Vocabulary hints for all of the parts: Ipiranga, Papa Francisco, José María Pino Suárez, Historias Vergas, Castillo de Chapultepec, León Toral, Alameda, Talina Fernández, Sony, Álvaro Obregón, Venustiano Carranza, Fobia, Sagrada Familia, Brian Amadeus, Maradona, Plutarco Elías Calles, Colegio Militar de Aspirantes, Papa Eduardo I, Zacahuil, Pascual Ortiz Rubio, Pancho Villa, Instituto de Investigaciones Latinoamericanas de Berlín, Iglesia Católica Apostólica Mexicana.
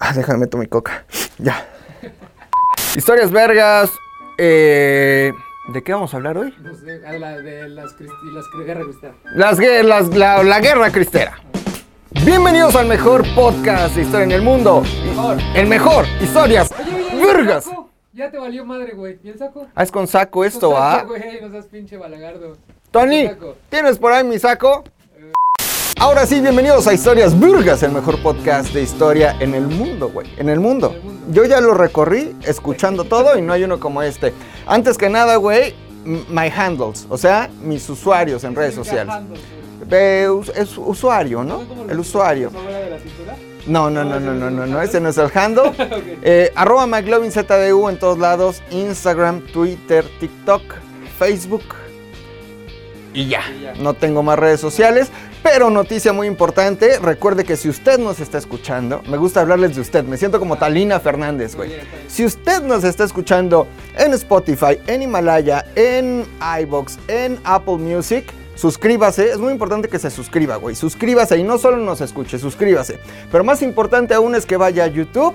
Ah, déjame meto mi coca. Ya. Historias Vergas. ¿De qué vamos a hablar hoy? La guerra cristera. Bienvenidos al mejor podcast de historia en el mundo. El mejor. Historias Vergas. Ya te valió madre, güey. ¿Y el saco? Ah, es con saco esto, ¿ah? Güey, no seas pinche balagardo. Tony, ¿tienes por ahí mi saco? Ahora sí, bienvenidos a Historias Vergas, el mejor podcast de historia en el mundo, güey. En el mundo. Yo ya lo recorrí escuchando todo y no hay uno como este. Antes que nada, güey, my handles, o sea, mis usuarios en redes sociales. Es usuario, ¿no? El usuario. No, ese no es el handle. Okay. Arroba mclovinzdu en todos lados, Instagram, Twitter, TikTok, Facebook. Y ya, no tengo más redes sociales, pero noticia muy importante, recuerde que si usted nos está escuchando, me gusta hablarles de usted, me siento como Talina Fernández, güey. Si usted nos está escuchando en Spotify, en Himalaya, en iVoox, en Apple Music, suscríbase, es muy importante que se suscriba, güey, suscríbase y no solo nos escuche, suscríbase, pero más importante aún es que vaya a YouTube,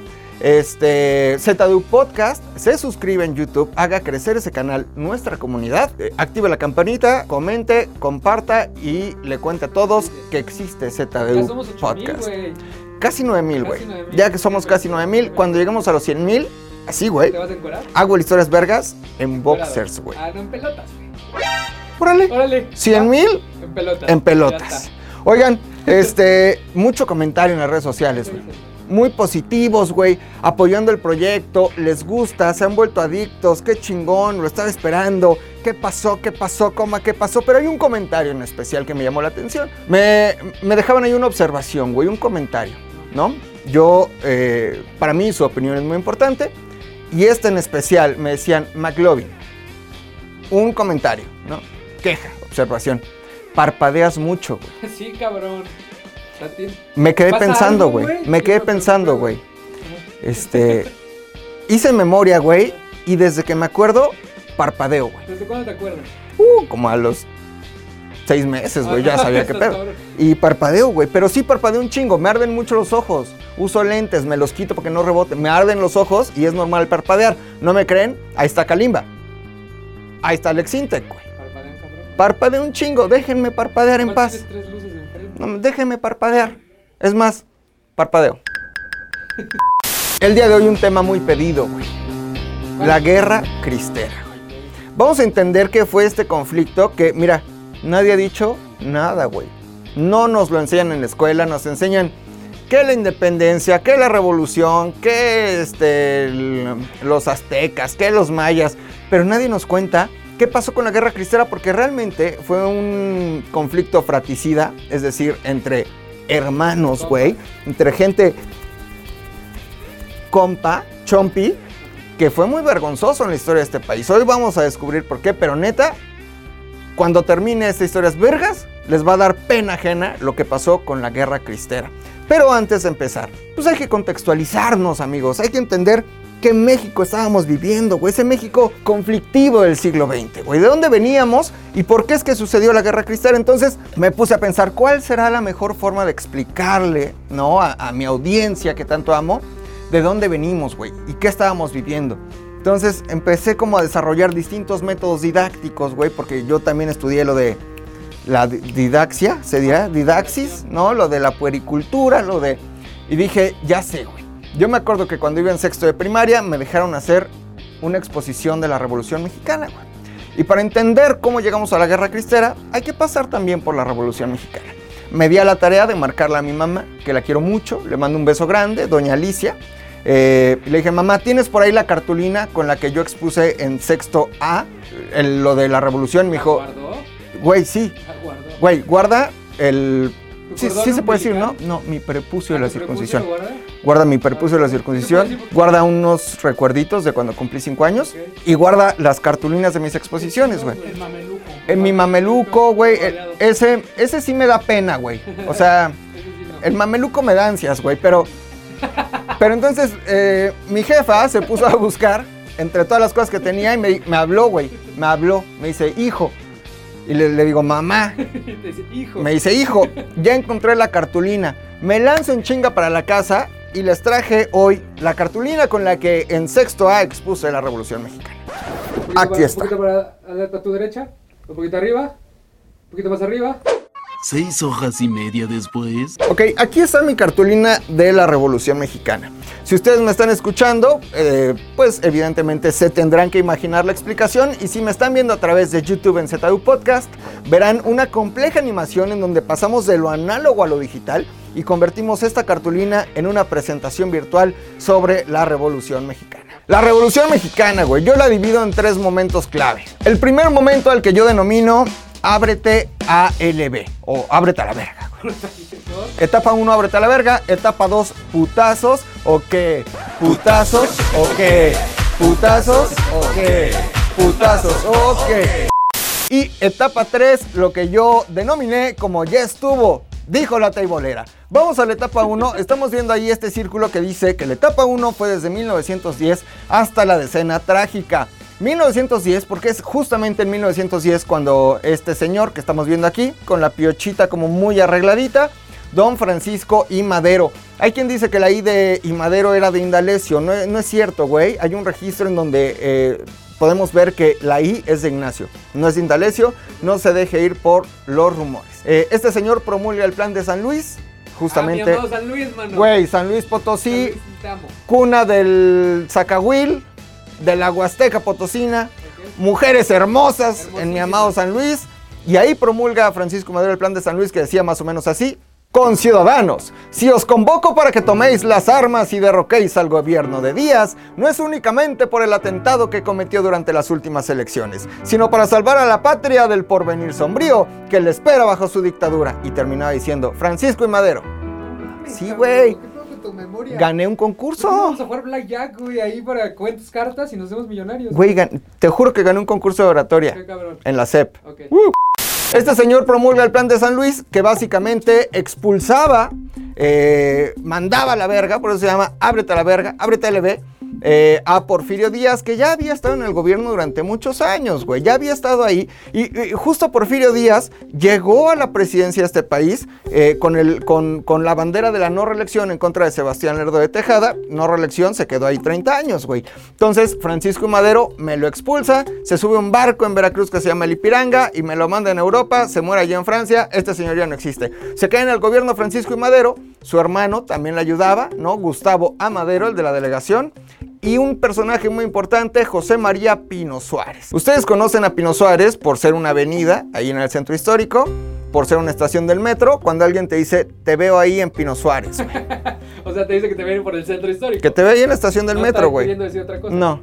ZDU Podcast, se suscribe en YouTube, haga crecer ese canal, nuestra comunidad, active la campanita, comente, comparta y le cuente a todos que existe ZDU Podcast. Casi 9000, güey. Ya que somos casi 9000, cuando lleguemos a los 100,000, así, güey. ¿Te vas a encuerar? Hago el Historias Vergas en boxers, güey. Ah, no, en pelotas, güey. Órale. 100,000 en pelotas. Oigan, mucho comentario en las redes sociales, güey. Muy positivos, güey, apoyando el proyecto, les gusta, se han vuelto adictos, qué chingón, lo estaba esperando, qué pasó, pero hay un comentario en especial que me llamó la atención. Me dejaban ahí una observación, güey, un comentario, ¿no? Yo, para mí su opinión es muy importante, y este en especial me decían, McLovin, un comentario, ¿no? Queja, observación, parpadeas mucho, güey. Sí, cabrón. Me quedé pensando, güey. Hice memoria, güey, y desde que me acuerdo, parpadeo, güey. ¿Desde cuándo te acuerdas? Como a los 6 meses, güey, ya sabía qué pedo. Y parpadeo, güey, pero sí parpadeo un chingo, me arden mucho los ojos. Uso lentes, me los quito porque no reboten, me arden los ojos y es normal parpadear. ¿No me creen? Ahí está Kalimba. Ahí está Alex Intec, güey. Parpadeo un chingo, déjenme parpadear en paz. No, déjenme parpadear. Es más, parpadeo. El día de hoy un tema muy pedido, güey. La guerra cristera, güey. Vamos a entender qué fue este conflicto que, mira, nadie ha dicho nada, güey. No nos lo enseñan en la escuela, nos enseñan que la independencia, que la revolución, que los aztecas, que los mayas, pero nadie nos cuenta ¿qué pasó con la guerra cristera? Porque realmente fue un conflicto fratricida, es decir, entre hermanos, güey, entre gente compa, chompi, que fue muy vergonzoso en la historia de este país. Hoy vamos a descubrir por qué, pero neta, cuando termine esta Historias Vergas, les va a dar pena ajena lo que pasó con la guerra cristera. Pero antes de empezar, pues hay que contextualizarnos, amigos, hay que entender qué México estábamos viviendo, güey, ese México conflictivo del siglo XX, güey, de dónde veníamos y por qué es que sucedió la guerra cristera. Entonces me puse a pensar cuál será la mejor forma de explicarle, ¿no? A mi audiencia que tanto amo, de dónde venimos, güey, y qué estábamos viviendo. Entonces empecé como a desarrollar distintos métodos didácticos, güey, porque yo también estudié lo de la didaxia, ¿se dirá? Didaxis, ¿no? Lo de la puericultura, y dije, ya sé, güey. Yo me acuerdo que cuando iba en 6º de primaria me dejaron hacer una exposición de la Revolución Mexicana, güey. Y para entender cómo llegamos a la Guerra Cristera, hay que pasar también por la Revolución Mexicana. Me di a la tarea de marcarla a mi mamá, que la quiero mucho, le mando un beso grande, doña Alicia. Le dije, mamá, ¿tienes por ahí la cartulina con la que yo expuse en 6º A lo de la Revolución? Me dijo, güey, sí. Güey, guarda el... Sí se puede decir, ¿no? No, mi prepucio de la circuncisión. Guarda mi prepucio de la circuncisión, guarda unos recuerditos de cuando cumplí 5 años, okay, y guarda las cartulinas de mis exposiciones, güey. El mameluco. Mi mameluco, güey, ese sí me da pena, güey. O sea, el mameluco me da ansias, güey, pero entonces mi jefa se puso a buscar entre todas las cosas que tenía y me habló, güey, me dice, hijo. Y le digo, mamá. Me dice, hijo, ya encontré la cartulina. Me lanzo en chinga para la casa y les traje hoy la cartulina con la que en sexto A expuse la Revolución Mexicana. Aquí está. Un poquito para tu derecha, un poquito arriba, un poquito más arriba. 6 hojas y media después. Ok, aquí está mi cartulina de la Revolución Mexicana. Si ustedes me están escuchando, pues evidentemente se tendrán que imaginar la explicación. Y si me están viendo a través de YouTube en ZDU Podcast, verán una compleja animación en donde pasamos de lo análogo a lo digital y convertimos esta cartulina en una presentación virtual sobre la Revolución Mexicana. La Revolución Mexicana, güey, yo la divido en 3 momentos clave. El primer momento, al que yo denomino ábrete a LB o ábrete a la verga. Etapa 1, ábrete a la verga. Etapa 2, putazos o qué, putazos o qué, putazos o qué, putazos o qué. Y etapa 3, lo que yo denominé como ya estuvo, dijo la teibolera. Vamos a la etapa 1, estamos viendo ahí este círculo que dice que la etapa 1 fue desde 1910 hasta la decena trágica. 1910, porque es justamente en 1910 cuando este señor que estamos viendo aquí, con la piochita como muy arregladita, don Francisco I. Madero. Hay quien dice que la I de I. Madero era de Indalecio, no es cierto, güey. Hay un registro en donde podemos ver que la I es de Ignacio, no es de Indalecio. No se deje ir por los rumores. Este señor promulga el plan de San Luis, justamente. Ah, San Luis, mano. Güey, San Luis Potosí, San Luis, cuna del Zacahuil, de la Huasteca Potosina, okay. Mujeres hermosas en mi amado San Luis. Y ahí promulga Francisco Madero el plan de San Luis, que decía más o menos así: conciudadanos, si os convoco para que toméis las armas y derroquéis al gobierno de Díaz, no es únicamente por el atentado que cometió durante las últimas elecciones, sino para salvar a la patria del porvenir sombrío que le espera bajo su dictadura. Y terminaba diciendo Francisco I. Madero. Sí, güey. Memoria. Gané un concurso. Vamos a jugar blackjack, güey, ahí para cuentas, cartas y nos hacemos millonarios. Güey, te juro que gané un concurso de oratoria. Qué cabrón. En la SEP. Okay. Este señor promulga el plan de San Luis, que básicamente expulsaba, mandaba a la verga, por eso se llama ábrete a la verga, ábrete LB, a Porfirio Díaz, que ya había estado en el gobierno durante muchos años, güey, ya había estado ahí, y justo Porfirio Díaz llegó a la presidencia de este país con la bandera de la no reelección en contra de Sebastián Lerdo de Tejada. No reelección, se quedó ahí 30 años, güey. Entonces Francisco I. Madero me lo expulsa, se sube un barco en Veracruz que se llama el Ipiranga y me lo manda en Europa, se muere allá en Francia, este señor ya no existe. Se cae en el gobierno Francisco I. Madero, su hermano también le ayudaba, ¿no? Gustavo A. Madero, el de la delegación. Y un personaje muy importante, José María Pino Suárez. Ustedes conocen a Pino Suárez por ser una avenida ahí en el centro histórico, por ser una estación del metro. Cuando alguien te dice, te veo ahí en Pino Suárez, güey. O sea, te dice que te vienen por el centro histórico. Que te veo ahí en la estación del metro, güey. ¿No estás queriendo decir otra cosa? No,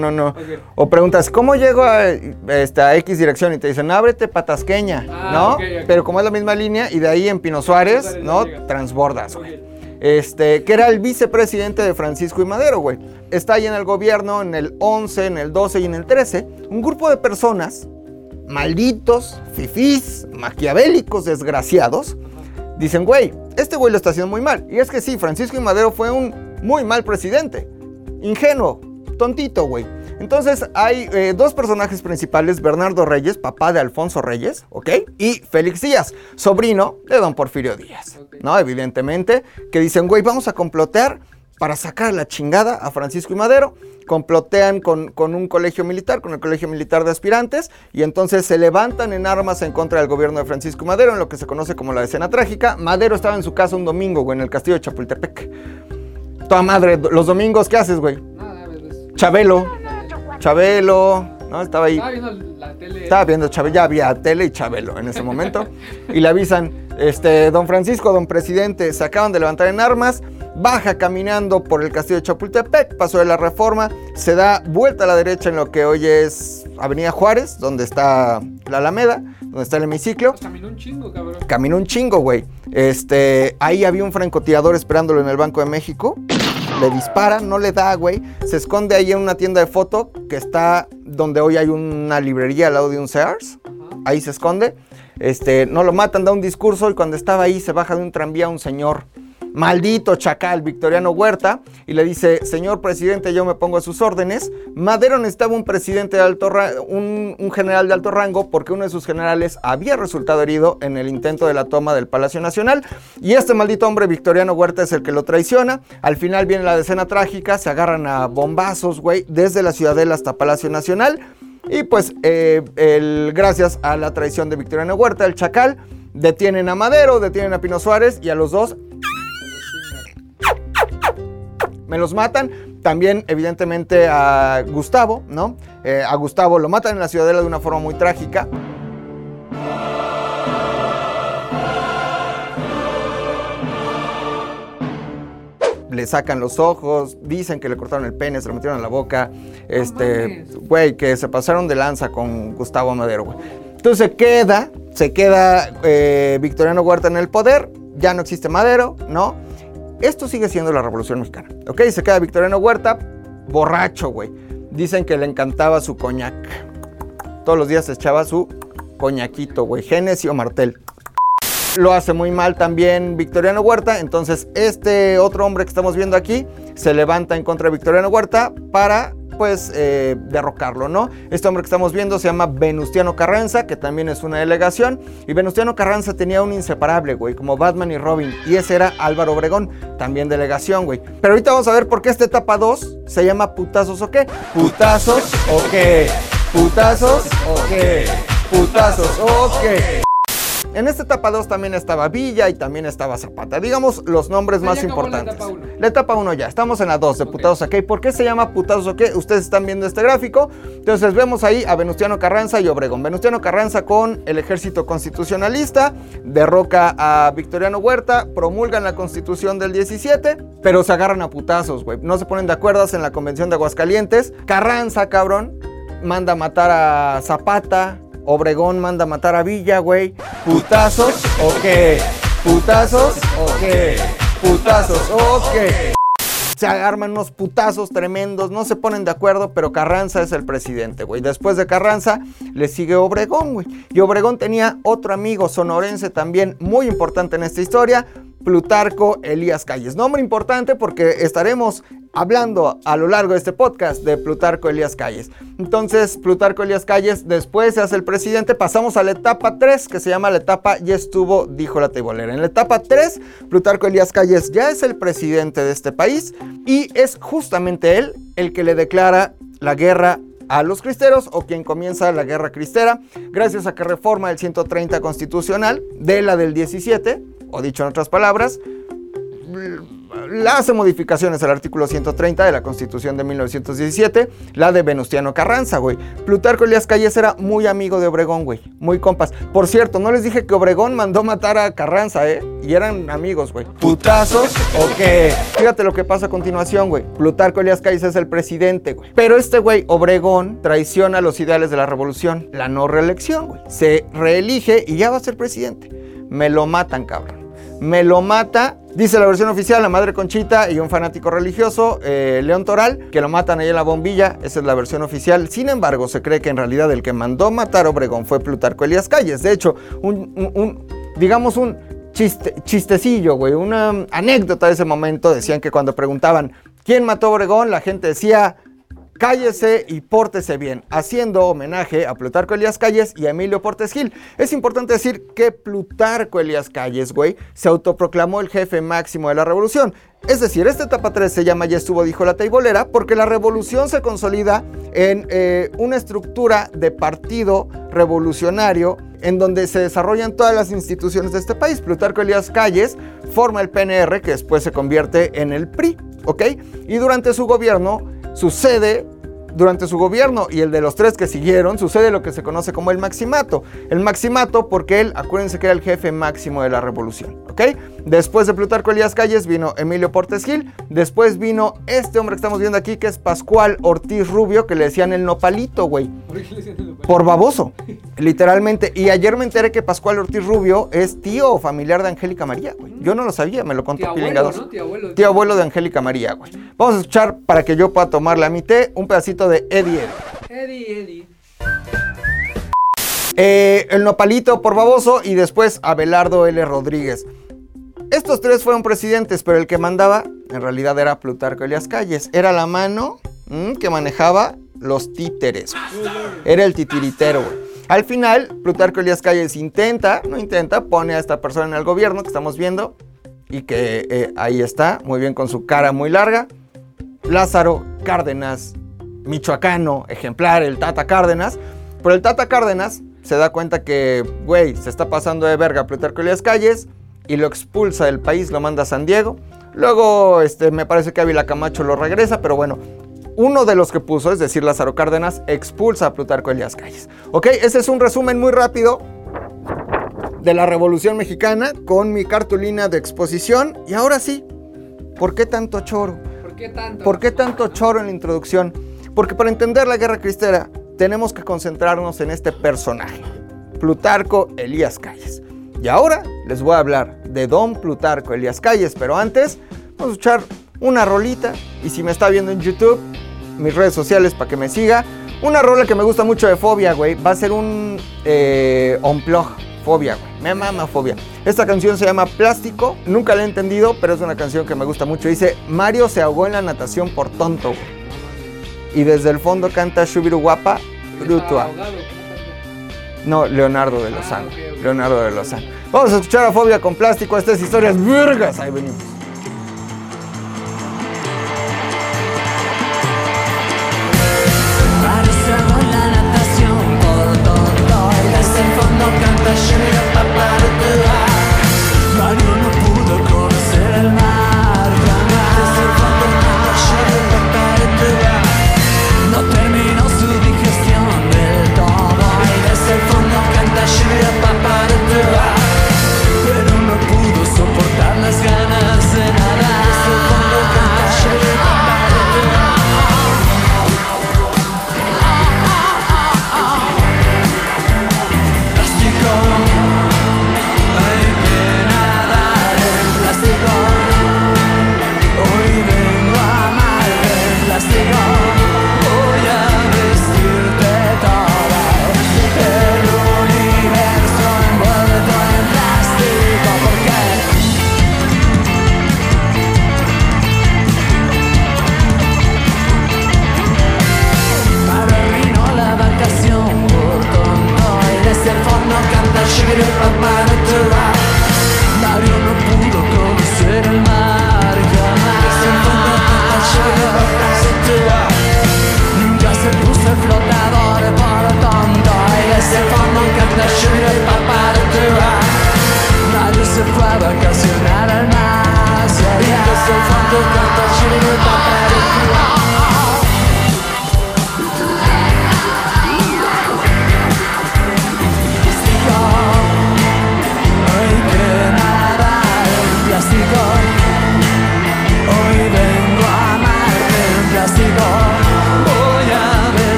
okay. No. Okay. O preguntas, ¿cómo llego a X dirección? Y te dicen, ábrete Patasqueña, ¿no? Okay. Pero como es la misma línea, y de ahí en Pino Suárez, ¿no? Transbordas, güey. Okay. Que era el vicepresidente de Francisco I. Madero, güey. Está ahí en el gobierno, en el 11, en el 12 y en el 13. Un grupo de personas, malditos, fifís, maquiavélicos, desgraciados, dicen, güey, este güey lo está haciendo muy mal. Y es que sí, Francisco I. Madero fue un muy mal presidente. Ingenuo, tontito, güey. Entonces hay dos personajes principales, Bernardo Reyes, papá de Alfonso Reyes, ¿ok? Y Félix Díaz, sobrino de don Porfirio Díaz, okay. ¿No? Evidentemente, que dicen, güey, vamos a complotear para sacar la chingada a Francisco I. Madero. Complotean con un colegio militar, con el colegio militar de aspirantes, y entonces se levantan en armas en contra del gobierno de Francisco I. Madero, en lo que se conoce como la decena trágica. Madero estaba en su casa un domingo, güey, en el castillo de Chapultepec. Toda madre, los domingos, ¿qué haces, güey? Chabelo, ¿no? Estaba ahí. Estaba viendo la tele. Estaba viendo Chabelo, ya había tele y Chabelo en ese momento. Y le avisan, don Francisco, don presidente, se acaban de levantar en armas, baja caminando por el castillo de Chapultepec, pasó de la Reforma, se da vuelta a la derecha en lo que hoy es Avenida Juárez, donde está la Alameda, donde está el hemiciclo. Pues caminó un chingo, cabrón. Caminó un chingo, güey. Ahí había un francotirador esperándolo en el Banco de México. Le dispara, no le da, güey. Se esconde ahí en una tienda de foto que está donde hoy hay una librería al lado de un Sears. Ahí se esconde. No lo matan, da un discurso, y cuando estaba ahí se baja de un tranvía un señor maldito chacal Victoriano Huerta, y le dice: señor presidente, yo me pongo a sus órdenes. Madero necesitaba un presidente de alto un general de alto rango, porque uno de sus generales había resultado herido en el intento de la toma del Palacio Nacional, y este maldito hombre Victoriano Huerta es el que lo traiciona. Al final viene la escena trágica, se agarran a bombazos, güey, desde la Ciudadela hasta Palacio Nacional. Y pues gracias a la traición de Victoriano Huerta, el chacal, detienen a Madero, detienen a Pino Suárez, y a los dos me los matan. También evidentemente a Gustavo, ¿no? A Gustavo lo matan en la Ciudadela de una forma muy trágica. Le sacan los ojos, dicen que le cortaron el pene, se lo metieron en la boca. Güey, que se pasaron de lanza con Gustavo A. Madero, güey. Entonces se queda Victoriano Huerta en el poder, ya no existe Madero, ¿no? Esto sigue siendo la Revolución Mexicana, ¿ok? Se queda Victoriano Huerta borracho, güey. Dicen que le encantaba su coñac. Todos los días se echaba su coñaquito, güey. Genesio Martel. Lo hace muy mal también Victoriano Huerta. Entonces este otro hombre que estamos viendo aquí se levanta en contra de Victoriano Huerta para pues derrocarlo, ¿no? Este hombre que estamos viendo se llama Venustiano Carranza, que también es una delegación, y Venustiano Carranza tenía un inseparable, güey, como Batman y Robin, y ese era Álvaro Obregón, también delegación, güey. Pero ahorita vamos a ver por qué esta etapa 2 se llama putazos o qué. Putazos o qué. Putazos o qué. Putazos o qué. En esta etapa 2 también estaba Villa y también estaba Zapata. Digamos los nombres más importantes. La etapa 1 ya. Estamos en la 2 de putazos a qué. ¿Por qué se llama putazos a qué? Ustedes están viendo este gráfico. Entonces vemos ahí a Venustiano Carranza y Obregón. Venustiano Carranza con el ejército constitucionalista derroca a Victoriano Huerta, promulgan la Constitución del 17, pero se agarran a putazos, güey. No se ponen de acuerdo en la Convención de Aguascalientes. Carranza, cabrón, manda a matar a Zapata. Obregón manda a matar a Villa, güey. ¿Putazos o qué? ¿Putazos o qué? ¿Putazos o qué? Se arman unos putazos tremendos, no se ponen de acuerdo, pero Carranza es el presidente, güey. Después de Carranza le sigue Obregón, güey. Y Obregón tenía otro amigo sonorense también muy importante en esta historia, Plutarco Elías Calles. Nombre importante porque estaremos hablando a lo largo de este podcast de Plutarco Elías Calles. Entonces, Plutarco Elías Calles después se hace el presidente. Pasamos a la etapa 3, que se llama la etapa "ya estuvo, dijo la teibolera". En la etapa 3, Plutarco Elías Calles ya es el presidente de este país, y es justamente él el que le declara la guerra a los cristeros, o quien comienza la guerra cristera, gracias a que reforma el 130 constitucional de la del 17, o dicho en otras palabras, la hace modificaciones al artículo 130 de la Constitución de 1917, la de Venustiano Carranza, güey. Plutarco Elías Calles era muy amigo de Obregón, güey, muy compas. Por cierto, no les dije que Obregón mandó matar a Carranza, y eran amigos, güey. ¿Putazos o qué? Fíjate lo que pasa a continuación, güey. Plutarco Elías Calles es el presidente, güey. Pero este güey, Obregón, traiciona los ideales de la revolución, la no reelección, güey. Se reelige y ya va a ser presidente. Me lo matan, cabrón. Me lo mata, dice la versión oficial, la Madre Conchita y un fanático religioso, León Toral, que lo matan ahí en La Bombilla. Esa es la versión oficial. Sin embargo, se cree que en realidad el que mandó matar a Obregón fue Plutarco Elías Calles. De hecho, un chistecillo, güey, una anécdota de ese momento. Decían que cuando preguntaban quién mató a Obregón, la gente decía: cállese y pórtese bien, haciendo homenaje a Plutarco Elías Calles y a Emilio Portes Gil. Es importante decir que Plutarco Elías Calles, güey, se autoproclamó el jefe máximo de la revolución. Es decir, esta etapa 3 se llama "ya estuvo, dijo la teibolera", porque la revolución se consolida en una estructura de partido revolucionario en donde se desarrollan todas las instituciones de este país. Plutarco Elías Calles forma el PNR, que después se convierte en el PRI, ¿ok? Y durante su gobierno y el de los tres que siguieron, sucede lo que se conoce como el maximato. El maximato porque él, acuérdense que era el jefe máximo de la revolución, ¿ok? Después de Plutarco Elías Calles vino Emilio Portes Gil, después vino este hombre que estamos viendo aquí, que es Pascual Ortiz Rubio, que le decían el nopalito, güey. ¿Por qué le decían el nopalito? Por baboso, literalmente. Y ayer me enteré que Pascual Ortiz Rubio es tío o familiar de Angélica María, güey. Yo no lo sabía, me lo contó Pilingados. ¿No? Tío abuelo de Angélica María, güey. Vamos a escuchar, para que yo pueda tomarle a mi té, un pedacito de Eddie. El nopalito por baboso, y después Abelardo L. Rodríguez. Estos tres fueron presidentes, pero el que mandaba en realidad era Plutarco Elías Calles. Era la mano que manejaba los títeres. Era el titiritero, güey. Al final, Plutarco Elías Calles pone a esta persona en el gobierno que estamos viendo y que ahí está, muy bien con su cara muy larga. Lázaro Cárdenas, michoacano, ejemplar, el Tata Cárdenas. Pero el Tata Cárdenas se da cuenta que, güey, se está pasando de verga Plutarco Elías Calles y lo expulsa del país, lo manda a San Diego. Luego, me parece que Ávila Camacho lo regresa, pero bueno, uno de los que puso, es decir, Lázaro Cárdenas, expulsa a Plutarco Elías Calles. Ok, ese es un resumen muy rápido de la Revolución Mexicana con mi cartulina de exposición. Y ahora sí, ¿por qué tanto choro? ¿Por qué tanto choro en la introducción? Porque para entender la Guerra Cristera tenemos que concentrarnos en este personaje, Plutarco Elías Calles. Y ahora les voy a hablar de don Plutarco Elías Calles, pero antes vamos a escuchar una rolita. Y si me está viendo en YouTube, mis redes sociales para que me siga. Una rola que me gusta mucho de Fobia, güey. Va a ser un unplug. Fobia, güey. Me mama Fobia. Esta canción se llama Plástico. Nunca la he entendido, pero es una canción que me gusta mucho. Dice, Mario se ahogó en la natación por tonto, güey. Y desde el fondo canta Shubiru Guapa, Brutua. No, Leonardo de Lozano. Leonardo de Lozano. Vamos a escuchar a Fobia con Plástico. Estas historias vergas. Ahí venimos.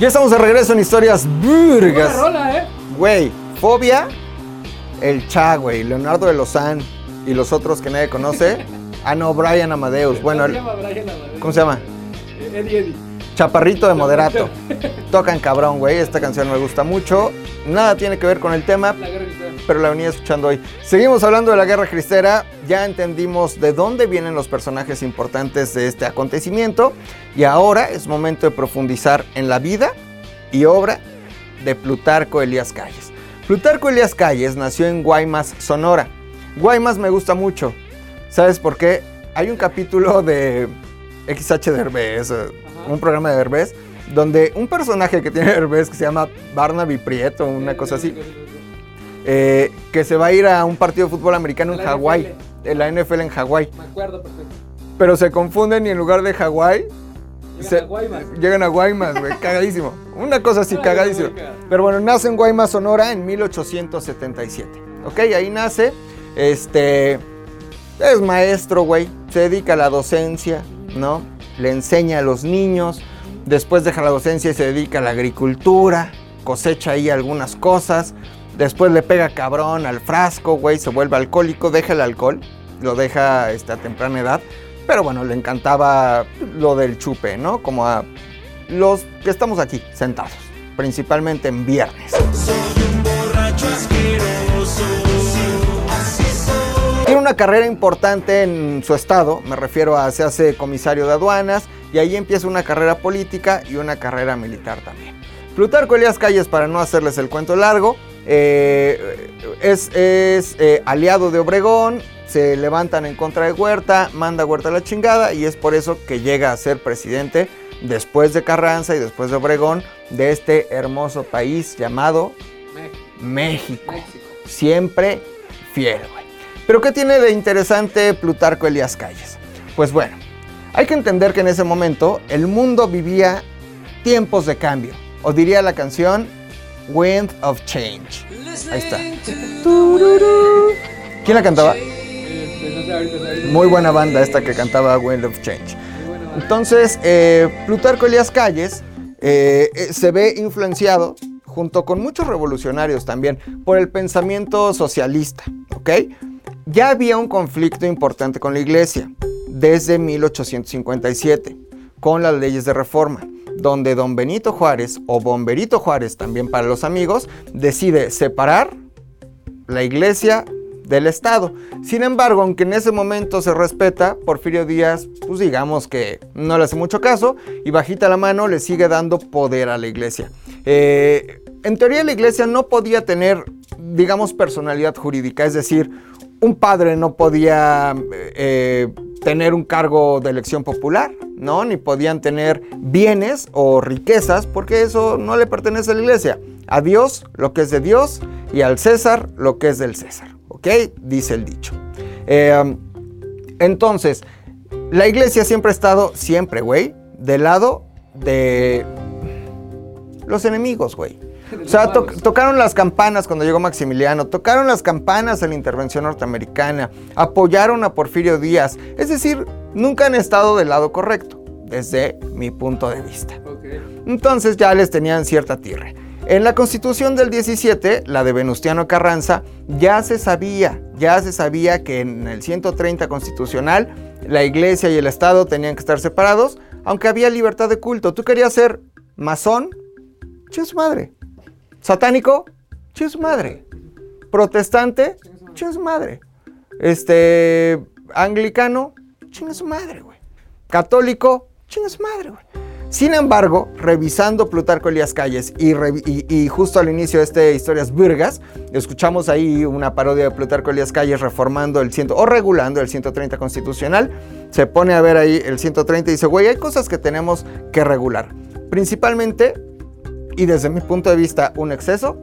Ya estamos de regreso en Historias Vergas. Buena rola, Güey, Fobia, el Cha, güey, Leonardo de Lozán y los otros que nadie conoce. Ah, no, Brian Amadeus. Bueno, se llama Brian Amadeus. ¿Cómo se llama? Eddie. Chaparrito de Moderato. Tocan cabrón, güey. Esta canción me gusta mucho. Nada tiene que ver con el tema, pero la venía escuchando hoy. Seguimos hablando de la Guerra Cristera. Ya entendimos de dónde vienen los personajes importantes de este acontecimiento. Y ahora es momento de profundizar en la vida y obra de Plutarco Elías Calles. Plutarco Elías Calles nació en Guaymas, Sonora. Guaymas me gusta mucho. ¿Sabes por qué? Hay un capítulo de XH Derbez, un programa de Derbez, donde un personaje que tiene Derbez, que se llama Barnaby Prieto, una cosa así, que se va a ir a un partido de fútbol americano en Hawái, en la NFL en Hawái. Me acuerdo perfecto. Pero se confunden y en lugar de Hawái, llegan a Guaymas, güey, cagadísimo. Una cosa así, cagadísimo. Pero bueno, nace en Guaymas, Sonora, en 1877. Ok, ahí nace. Es maestro, güey, se dedica a la docencia, ¿no? Le enseña a los niños, después deja la docencia y se dedica a la agricultura, cosecha ahí algunas cosas, después le pega cabrón al frasco, güey, se vuelve alcohólico, deja el alcohol, lo deja a temprana edad, pero bueno, le encantaba lo del chupe, ¿no? Como a los que estamos aquí sentados, principalmente en viernes. Soy un borracho asqueroso. Tiene una carrera importante en su estado, me refiero a se hace comisario de aduanas y ahí empieza una carrera política y una carrera militar también. Plutarco Elías Calles, para no hacerles el cuento largo, es aliado de Obregón, se levantan en contra de Huerta, manda a Huerta la chingada y es por eso que llega a ser presidente después de Carranza y después de Obregón de este hermoso país llamado México. Siempre fiel, güey. ¿Pero qué tiene de interesante Plutarco Elías Calles? Pues bueno, hay que entender que en ese momento el mundo vivía tiempos de cambio. O diría la canción Wind of Change. Ahí está. ¿Quién la cantaba? Muy buena banda esta que cantaba Wind of Change. Entonces, Plutarco Elías Calles se ve influenciado, junto con muchos revolucionarios también, por el pensamiento socialista, ¿ok? Ya había un conflicto importante con la Iglesia desde 1857, con las leyes de reforma, donde don Benito Juárez, o Bomberito Juárez también para los amigos, decide separar la Iglesia del Estado. Sin embargo, aunque en ese momento se respeta, Porfirio Díaz, pues digamos que no le hace mucho caso y bajita la mano le sigue dando poder a la Iglesia. En teoría la Iglesia no podía tener, digamos, personalidad jurídica, es decir, un padre no podía tener un cargo de elección popular, ¿no? Ni podían tener bienes o riquezas, porque eso no le pertenece a la Iglesia. A Dios lo que es de Dios y al César lo que es del César, ¿ok? Dice el dicho. Entonces, la Iglesia siempre ha estado, siempre, güey, del lado de los enemigos, güey. O sea, tocaron las campanas cuando llegó Maximiliano, tocaron las campanas en la intervención norteamericana, apoyaron a Porfirio Díaz. Es decir, nunca han estado del lado correcto, desde mi punto de vista. Okay. Entonces ya les tenían cierta tirre. En la Constitución del 17, la de Venustiano Carranza, ya se sabía que en el 130 Constitucional la Iglesia y el Estado tenían que estar separados, aunque había libertad de culto. Tú querías ser masón, che su madre. Satánico, che su madre. Protestante, che su madre. Anglicano, chinga su madre, güey. Católico, chinga su madre, güey. Sin embargo, revisando Plutarco Elías Calles y justo al inicio de este Historias Vergas, escuchamos ahí una parodia de Plutarco Elías Calles reformando el 100 o regulando el 130 Constitucional. Se pone a ver ahí el 130 y dice, güey, hay cosas que tenemos que regular. Principalmente, y desde mi punto de vista, un exceso,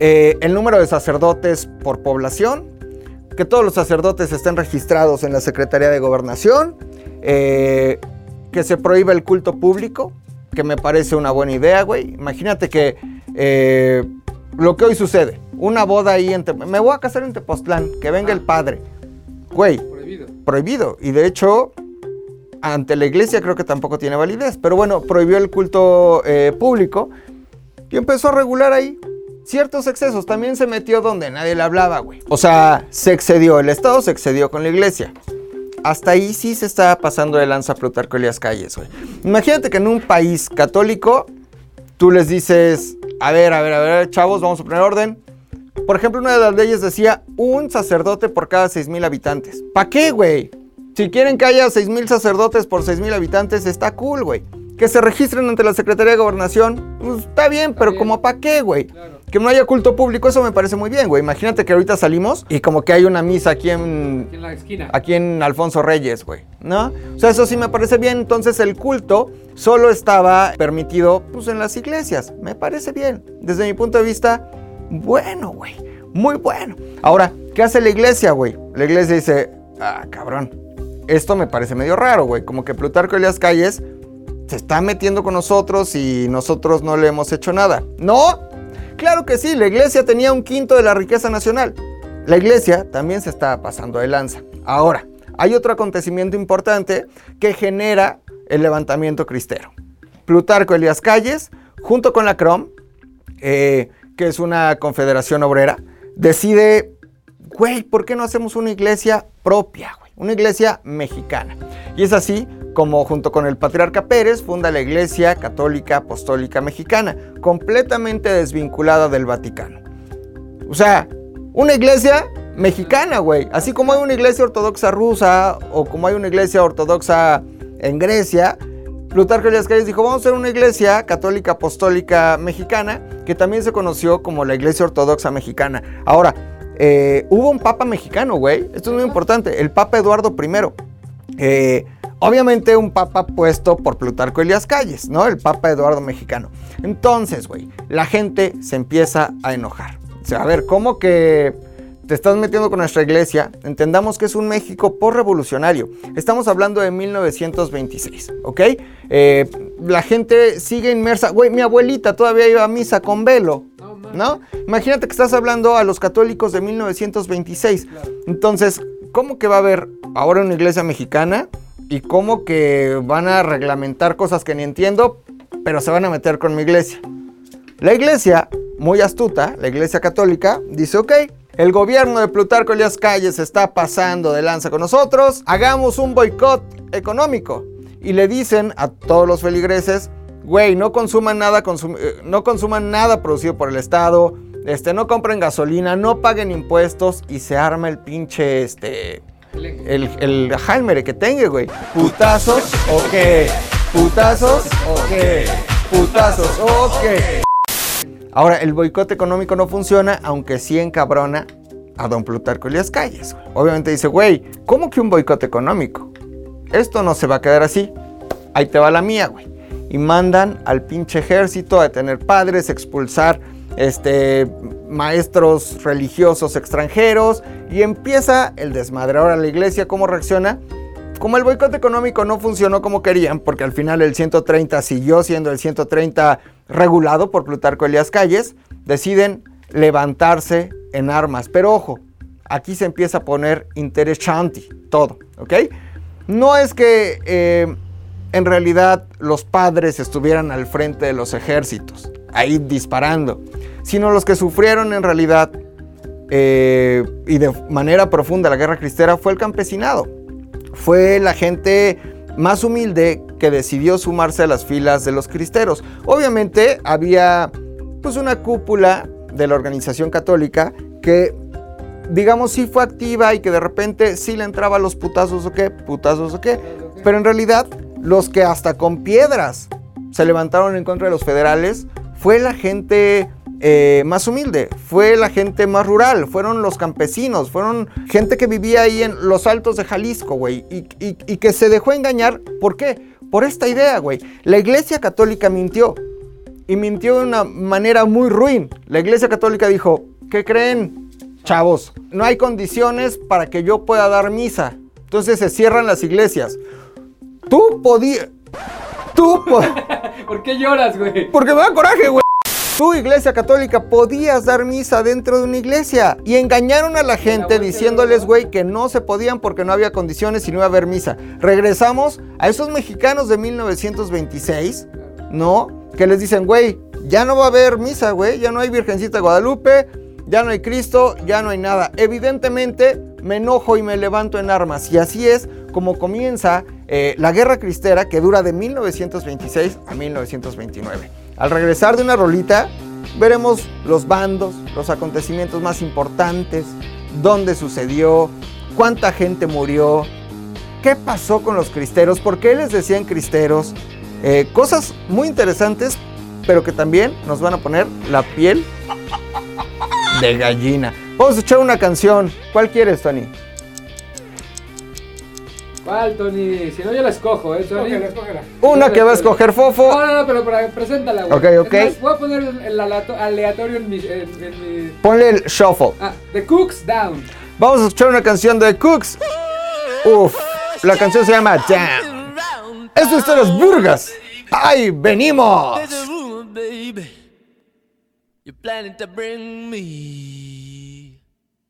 el número de sacerdotes por población, que todos los sacerdotes estén registrados en la Secretaría de Gobernación, que se prohíba el culto público, que me parece una buena idea, güey. Imagínate que lo que hoy sucede, una boda ahí en Tepoztlán, me voy a casar en Tepoztlán, que venga el padre, güey, prohibido, y de hecho ante la Iglesia creo que tampoco tiene validez, pero bueno, prohibió el culto público y empezó a regular ahí ciertos excesos. También se metió donde nadie le hablaba, güey. O sea, se excedió, el Estado se excedió con la Iglesia. Hasta ahí sí se está pasando de lanza Plutarco Elías Calles, güey. Imagínate que en un país católico tú les dices, a ver, chavos, vamos a poner orden. Por ejemplo, una de las leyes decía un sacerdote por cada 6,000 habitantes. ¿Para qué, güey? Si quieren que haya 6,000 sacerdotes por 6,000 habitantes, está cool, güey. Que se registren ante la Secretaría de Gobernación, pues, está bien, pero ¿como para qué, güey? Claro. Que no haya culto público, eso me parece muy bien, güey. Imagínate que ahorita salimos y como que hay una misa aquí en la esquina. Aquí en Alfonso Reyes, güey, ¿no? O sea, eso sí me parece bien. Entonces el culto solo estaba permitido, pues, en las iglesias. Me parece bien. Desde mi punto de vista, bueno, güey. Muy bueno. Ahora, ¿qué hace la iglesia, güey? La iglesia dice, cabrón, esto me parece medio raro, güey. Como que Plutarco Elías Calles se está metiendo con nosotros y nosotros no le hemos hecho nada. ¡No! Claro que sí, la iglesia tenía 1/5 de la riqueza nacional. La iglesia también se está pasando de lanza. Ahora, hay otro acontecimiento importante que genera el levantamiento cristero. Plutarco Elías Calles, junto con la CROM, que es una confederación obrera, decide, güey, ¿por qué no hacemos una iglesia propia, güey? Una iglesia mexicana. Y es así como junto con el patriarca Pérez funda la Iglesia Católica Apostólica Mexicana, completamente desvinculada del Vaticano. O sea, una iglesia mexicana, güey. Así como hay una iglesia ortodoxa rusa o como hay una iglesia ortodoxa en Grecia, Plutarco Elías Calles dijo, vamos a hacer una iglesia católica apostólica mexicana, que también se conoció como la Iglesia Ortodoxa Mexicana. Ahora, hubo un papa mexicano, güey. Esto es muy importante. El papa Eduardo I. Obviamente un papa puesto por Plutarco Elías Calles, ¿no? El papa Eduardo mexicano. Entonces, güey, la gente se empieza a enojar. O sea, a ver, ¿cómo que te estás metiendo con nuestra iglesia? Entendamos que es un México posrevolucionario. Estamos hablando de 1926, ¿ok? La gente sigue inmersa. Güey, mi abuelita todavía iba a misa con velo, ¿no? Imagínate que estás hablando a los católicos de 1926. Entonces, ¿cómo que va a haber ahora una iglesia mexicana? Y cómo que van a reglamentar cosas que ni entiendo, pero se van a meter con mi iglesia. La iglesia, muy astuta, la iglesia católica, dice, ok, el gobierno de Plutarco Elías Calles está pasando de lanza con nosotros, hagamos un boicot económico. Y le dicen a todos los feligreses, güey, no consuman nada, no consuman nada producido por el Estado, no compren gasolina, no paguen impuestos, y se arma el pinche, el Jaime que tenga, güey. ¿Putazos o qué? ¿Putazos o qué? ¿Putazos o qué? Ahora, el boicot económico no funciona, aunque sí encabrona a don Plutarco Elías Calles. Obviamente dice, güey, ¿cómo que un boicot económico? Esto no se va a quedar así. Ahí te va la mía, güey. Y mandan al pinche ejército a detener padres, expulsar maestros religiosos extranjeros, y empieza el desmadre. Ahora, la iglesia, ¿cómo reacciona? Como el boicot económico no funcionó como querían, porque al final el 130 siguió siendo el 130 regulado por Plutarco Elías Calles, deciden levantarse en armas. Pero ojo, aquí se empieza a poner interesante todo, ¿ok? No es que en realidad los padres estuvieran al frente de los ejércitos, ahí disparando, sino los que sufrieron en realidad y de manera profunda la guerra cristera fue el campesinado. Fue la gente más humilde que decidió sumarse a las filas de los cristeros. Obviamente había, pues, una cúpula de la organización católica que, digamos, sí fue activa y que de repente sí le entraba los putazos o qué, pero en realidad los que hasta con piedras se levantaron en contra de los federales fue la gente más humilde, fue la gente más rural, fueron los campesinos, fueron gente que vivía ahí en los Altos de Jalisco, güey, y que se dejó engañar. ¿Por qué? Por esta idea, güey. La Iglesia Católica mintió, y mintió de una manera muy ruin. La Iglesia Católica dijo, ¿qué creen, chavos? No hay condiciones para que yo pueda dar misa, entonces se cierran las iglesias. ¿Por qué lloras, güey? Porque me da coraje, güey. Tú, Iglesia Católica, podías dar misa dentro de una iglesia. Y engañaron a la gente diciéndoles, güey, que no se podían porque no había condiciones y no iba a haber misa. Regresamos a esos mexicanos de 1926, ¿no? Que les dicen, güey, ya no va a haber misa, güey. Ya no hay Virgencita de Guadalupe, ya no hay Cristo, ya no hay nada. Evidentemente, me enojo y me levanto en armas. Y así es como comienza la Guerra Cristera, que dura de 1926 a 1929. Al regresar de una rolita, veremos los bandos, los acontecimientos más importantes, dónde sucedió, cuánta gente murió, qué pasó con los cristeros, por qué les decían cristeros, cosas muy interesantes, pero que también nos van a poner la piel de gallina. Vamos a echar una canción. ¿Cuál quieres, Tony? ¿Cuál, Tony? Si no, yo la escojo, ¿eh, Tony? Escógela. Una que va a escoger Fofo. No, no, no, pero para, preséntala, güey. Ok, ok. Más, voy a poner el aleatorio en mi... Ponle el shuffle. Ah, The Cooks Down. Vamos a escuchar una canción de Cooks. Uf, la canción se llama Jam. Esto es Historias Vergas. ¡Ay, venimos! Baby, you're planning to bring me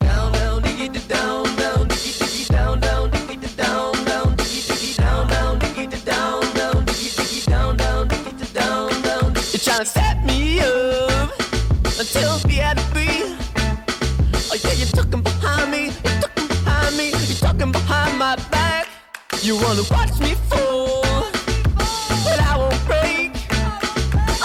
down, down, diggy, down, down, diggy, diggy, down, down, diggy, down, down, diggy, diggy, down, down, diggy, down, down, diggy, diggy, down, down, diggy, down, down. You're trying to set me up until we had to be. Oh yeah, you're talking behind me, you're talking behind me, you're talking behind my back. You wanna watch me fall, but I won't break.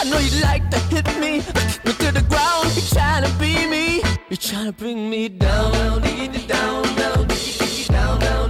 I know you like to hit me to the ground. You're trying to be me. You're trying to bring me down, down, down, down, down, down, down, down.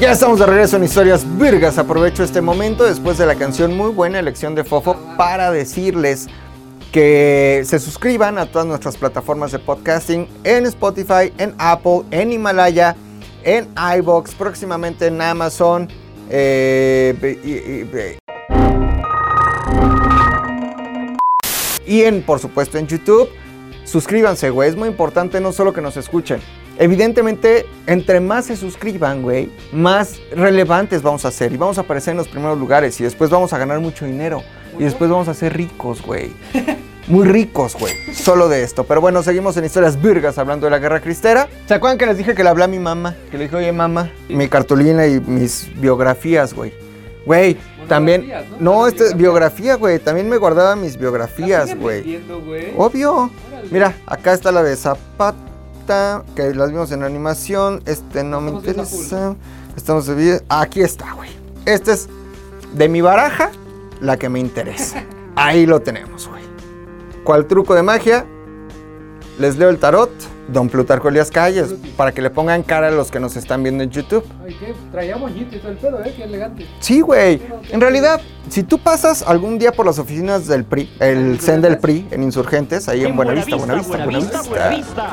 Ya estamos de regreso en Historias Vergas. Aprovecho este momento después de la canción, muy buena elección de Fofo, para decirles que se suscriban a todas nuestras plataformas de podcasting, en Spotify, en Apple, en Himalaya, en iVoox, próximamente en Amazon. Y en, por supuesto, en YouTube. Suscríbanse, güey. Es muy importante no solo que nos escuchen. Evidentemente, entre más se suscriban, güey, más relevantes vamos a ser. Y vamos a aparecer en los primeros lugares. Y después vamos a ganar mucho dinero. Y después vamos a ser ricos, güey. Muy ricos, güey. Solo de esto. Pero bueno, seguimos en Historias Vergas hablando de la Guerra Cristera. ¿Se acuerdan que les dije que le hablé a mi mamá? Que le dije, oye, mamá, mi cartulina y mis biografías, güey. Güey, también... No, esta es biografía, güey. También me guardaba mis biografías, güey. Obvio. Mira, acá está la de Zapata, que las vimos en animación. No me interesa. Estamos de... Aquí está, güey. Esta es de mi baraja, la que me interesa. Ahí lo tenemos, güey. ¿Cuál truco de magia? Les leo el tarot. Don Plutarco Elías Calles, para que le pongan cara a los que nos están viendo en YouTube. Ay, qué traía moñito y todo el pedo, ¿eh? Qué elegante. Sí, güey. En realidad, si tú pasas algún día por las oficinas del PRI, el CEN del PRI, en Insurgentes, ahí en Buenavista, Buenavista.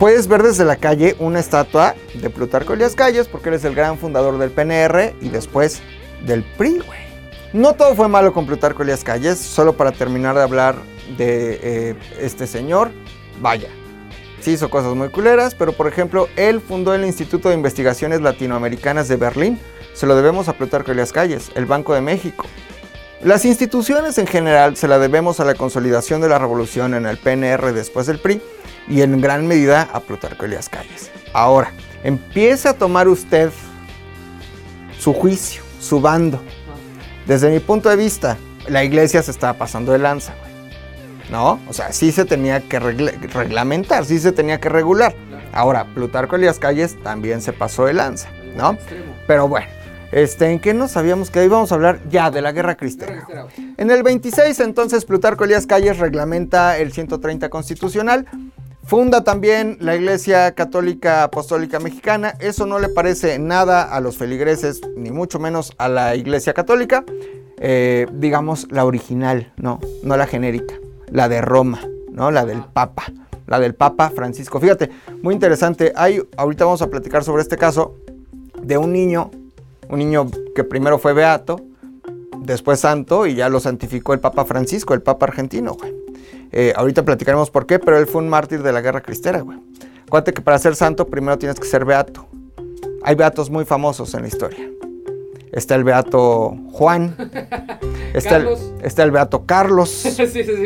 Puedes ver desde la calle una estatua de Plutarco Elías Calles, porque él es el gran fundador del PNR y después del PRI, güey. No todo fue malo con Plutarco Elías Calles, solo para terminar de hablar de este señor, vaya. Sí hizo cosas muy culeras, pero por ejemplo, él fundó el Instituto de Investigaciones Latinoamericanas de Berlín. Se lo debemos a Plutarco Elías Calles, el Banco de México. Las instituciones en general se la debemos a la consolidación de la revolución en el PNR después del PRI y en gran medida a Plutarco Elías Calles. Ahora, empiece a tomar usted su juicio, su bando. Desde mi punto de vista, la iglesia se estaba pasando de lanza, güey. ¿No? O sea, sí se tenía que reglamentar, sí se tenía que regular. Ahora, Plutarco Elías Calles también se pasó de lanza, ¿no? Pero bueno, ¿en qué nos sabíamos que hoy vamos a hablar ya de la Guerra Cristera? En el 26, entonces, Plutarco Elías Calles reglamenta el 130 constitucional, funda también la Iglesia Católica Apostólica Mexicana. Eso no le parece nada a los feligreses, ni mucho menos a la Iglesia Católica, digamos la original, no la genérica. La de Roma, ¿no? La del Papa Francisco. Fíjate, muy interesante. Ahorita vamos a platicar sobre este caso de un niño que primero fue beato, después santo y ya lo santificó el Papa Francisco, el Papa argentino, güey. Ahorita platicaremos por qué, pero él fue un mártir de la Guerra Cristera, güey. Acuérdate que para ser santo primero tienes que ser beato. Hay beatos muy famosos en la historia. Está el beato Juan. Está el beato Carlos. Sí,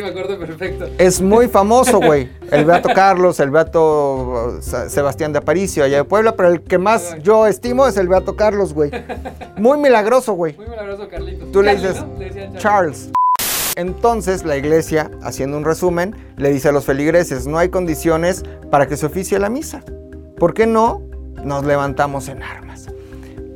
me acuerdo perfecto. Es muy famoso, güey. El beato Carlos, el beato Sebastián de Aparicio, allá de Puebla. Pero el que más yo estimo es el beato Carlos, güey. Muy milagroso, güey. Muy milagroso, Carlitos. Tú Carlos, le dices, ¿no? Le decían Charles. Entonces, la iglesia, haciendo un resumen, le dice a los feligreses: no hay condiciones para que se oficie la misa. ¿Por qué no nos levantamos en armas?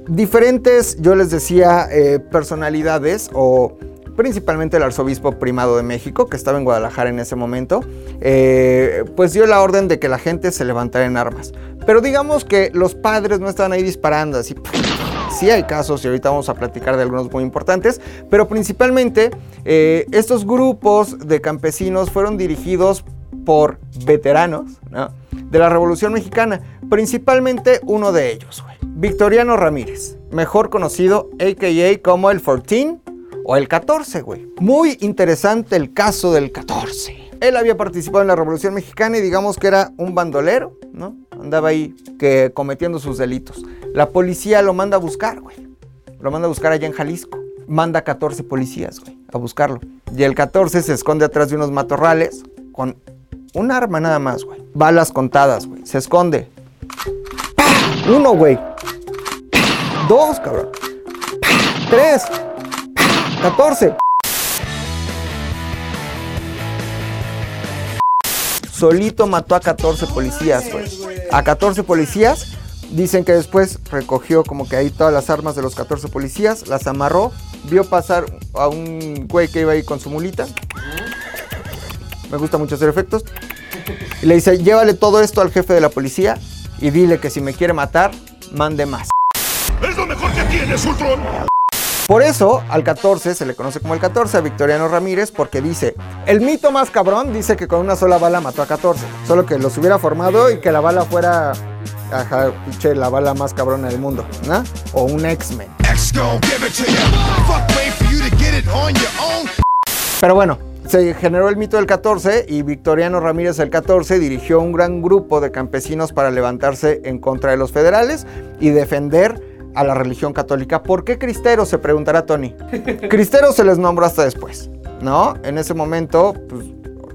Diferentes, yo les decía, personalidades, o principalmente el arzobispo primado de México, que estaba en Guadalajara en ese momento, pues dio la orden de que la gente se levantara en armas. Pero digamos que los padres no estaban ahí disparando, así. Sí hay casos, y ahorita vamos a platicar de algunos muy importantes, pero principalmente estos grupos de campesinos fueron dirigidos por veteranos, ¿no?, de la Revolución Mexicana, principalmente uno de ellos, güey. Victoriano Ramírez, mejor conocido a.k.a. como el 14 o el 14, güey. Muy interesante el caso del 14. Él había participado en la Revolución Mexicana y digamos que era un bandolero, ¿no? Andaba ahí cometiendo sus delitos. La policía lo manda a buscar, güey. Lo manda a buscar allá en Jalisco. Manda 14 policías, güey, a buscarlo. Y el 14 se esconde atrás de unos matorrales con un arma nada más, güey. Balas contadas, güey. Se esconde. ¡Pah! Uno, güey. Dos, cabrón. 3. 14. Solito mató a 14 policías, güey. A 14 policías. Dicen que después recogió como que ahí todas las armas de los 14 policías, las amarró, vio pasar a un güey que iba ahí con su mulita. Me gusta mucho hacer efectos. Y le dice: llévale todo esto al jefe de la policía y dile que si me quiere matar, mande más. ¡Es lo mejor que tienes, Ultron! Por eso, al 14 se le conoce como el 14, a Victoriano Ramírez, porque dice: el mito más cabrón dice que con una sola bala mató a 14, solo que los hubiera formado y que la bala fuera, ajá, piche, la bala más cabrona del mundo, ¿no? O un X-Men. Pero bueno, se generó el mito del 14 y Victoriano Ramírez el 14 dirigió un gran grupo de campesinos para levantarse en contra de los federales y defender a la religión católica. ¿Por qué cristeros?, se preguntará Tony. Cristeros se les nombró hasta después, ¿no? En ese momento, pues,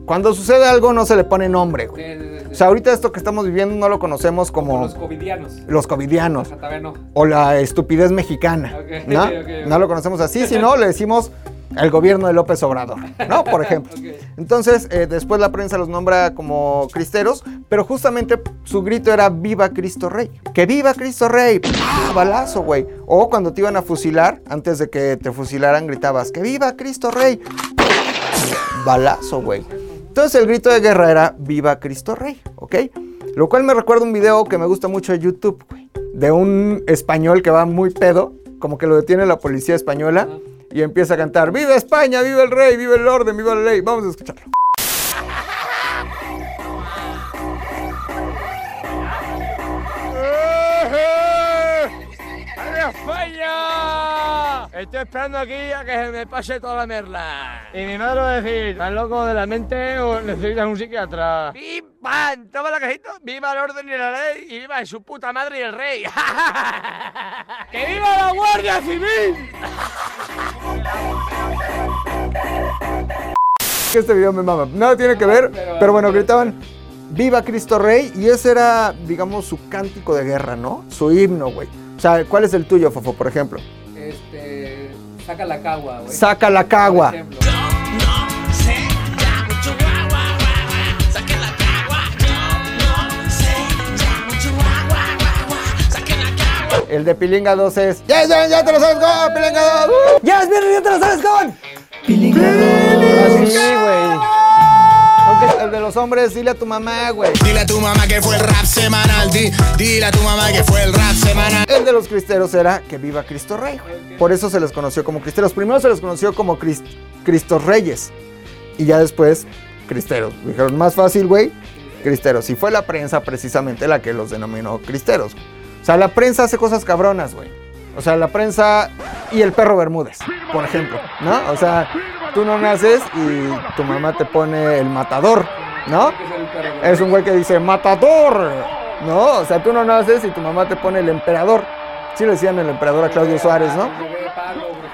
cuando sucede algo no se le pone nombre, güey. Sí. O sea, ahorita esto que estamos viviendo no lo conocemos como los covidianos. Los covidianos. No. O la estupidez mexicana. Okay. ¿No? Okay. No lo conocemos así, sino le decimos el gobierno de López Obrador, ¿no? Por ejemplo. Okay. Entonces, después la prensa los nombra como cristeros, pero justamente su grito era: ¡viva Cristo Rey! ¡Que viva Cristo Rey! ¡Pah! ¡Balazo, güey! O cuando te iban a fusilar, antes de que te fusilaran, gritabas: ¡que viva Cristo Rey! ¡Pah! ¡Balazo, güey! Entonces el grito de guerra era: ¡viva Cristo Rey! ¿Ok? Lo cual me recuerda un video que me gusta mucho de YouTube, güey. De un español que va muy pedo, como que lo detiene la policía española. Y empieza a cantar: ¡viva España! ¡Viva el rey! ¡Viva el orden! ¡Viva la ley! Vamos a escucharlo. ¡Viva España! Estoy esperando aquí a que se me pase toda la merla. Y mi madre va a decir, ¿estás loco de la mente o necesitas un psiquiatra? ¡Pim, pam! Toma la cajita, viva el orden y la ley y viva su puta madre y el rey. ¡Que viva la Guardia Civil! Este video me mama, nada tiene que ver, pero bueno, gritaban ¡Viva Cristo Rey! Y ese era, digamos, su cántico de guerra, ¿no? Su himno, güey. O sea, ¿cuál es el tuyo, Fofo, por ejemplo? Saca la cagua, güey. Saca la cagua. El de Pilinga 2 es... ¡Ya, ya te lo sabes con! ¡Pilinga 2! ¡Ya, ya te lo sabes con! ¡Pilinga 2! Sí, güey. El de los hombres, dile a tu mamá, güey. Dile a tu mamá que fue el rap semanal. Dile a tu mamá que fue el rap semanal. El de los cristeros era que viva Cristo Rey, güey. Por eso se les conoció como cristeros. Primero se les conoció como Cristos Reyes. Y ya después, cristeros. Dijeron, más fácil, güey, cristeros. Y fue la prensa precisamente la que los denominó cristeros. O sea, la prensa hace cosas cabronas, güey. O sea, la prensa y el perro Bermúdez, por ejemplo, ¿no? O sea, tú no naces y tu mamá te pone el matador, ¿no? Es un güey que dice, ¡matador! ¿No? O sea, tú no naces y tu mamá te pone el emperador. Sí le decían el emperador a Claudio Suárez, ¿no?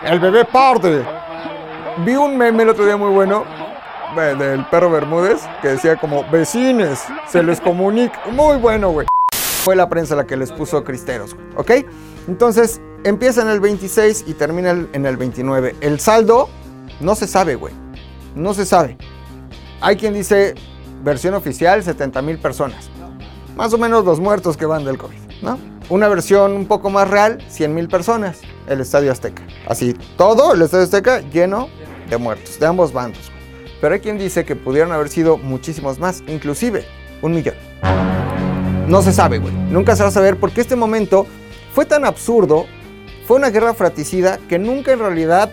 El bebé pardo. Vi un meme el otro día muy bueno del perro Bermúdez que decía como, vecines, se les comunica. Muy bueno, güey. Fue la prensa la que les puso cristeros, ¿ok? Entonces, empieza en el 26 y termina en el 29. El saldo no se sabe, güey. No se sabe. Hay quien dice, versión oficial, 70,000 personas. Más o menos los muertos que van del COVID, ¿no? Una versión un poco más real, 100,000 personas. El Estadio Azteca. Así, todo el Estadio Azteca lleno de muertos, de ambos bandos, güey. Pero hay quien dice que pudieron haber sido muchísimos más, inclusive 1,000,000. No se sabe, güey. Nunca se va a saber porque este momento fue tan absurdo, fue una guerra fratricida que nunca en realidad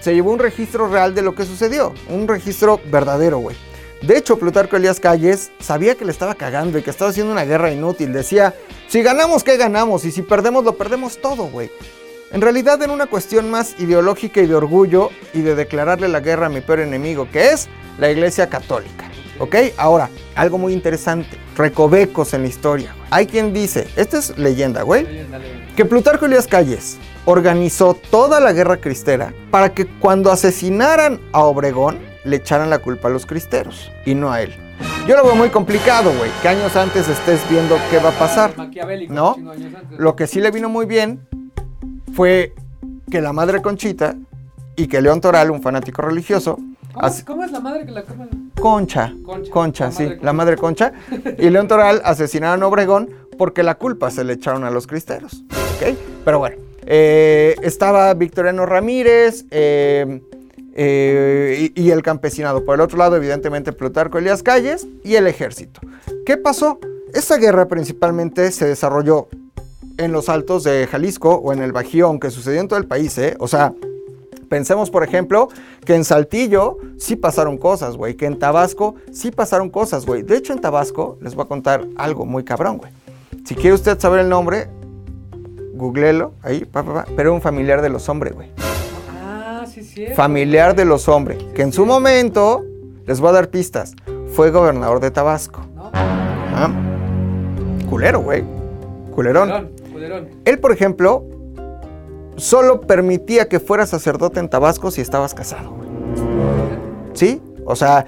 se llevó un registro real de lo que sucedió. Un registro verdadero, güey. De hecho, Plutarco Elías Calles sabía que le estaba cagando y que estaba haciendo una guerra inútil. Decía, si ganamos, ¿qué ganamos? Y si perdemos, lo perdemos todo, güey. En realidad era una cuestión más ideológica y de orgullo y de declararle la guerra a mi peor enemigo, que es la Iglesia Católica. ¿Ok? Ahora, algo muy interesante. Recovecos en la historia. Hay quien dice, esta es leyenda, güey, que Plutarco Elías Calles organizó toda la guerra cristera para que cuando asesinaran a Obregón, le echaran la culpa a los cristeros y no a él. Yo lo veo muy complicado, güey, que años antes estés viendo qué va a pasar, ¿no? Lo que sí le vino muy bien fue que la Madre Conchita y que León Toral, un fanático religioso... ¿Cómo es la madre que la comen? Concha, sí, la Madre Concha. Y León Toral asesinaron a Obregón porque la culpa se le echaron a los cristeros, ¿ok? Pero bueno, estaba Victoriano Ramírez y el campesinado. Por el otro lado, evidentemente, Plutarco Elías Calles y el ejército. ¿Qué pasó? Esta guerra principalmente se desarrolló en los Altos de Jalisco o en el Bajío, aunque sucedió en todo el país, ¿eh? O sea... Pensemos, por ejemplo, que en Saltillo sí pasaron cosas, güey. Que en Tabasco sí pasaron cosas, güey. De hecho, en Tabasco les voy a contar algo muy cabrón, güey. Si quiere usted saber el nombre, googléelo ahí, pero un familiar de los hombres, güey. Ah, sí, sí. Familiar de los hombres. Que en su momento, les voy a dar pistas, fue gobernador de Tabasco. No. Ah, culero, güey. Culerón. Él, por ejemplo... Solo permitía que fueras sacerdote en Tabasco si estabas casado, güey. ¿Sí? O sea,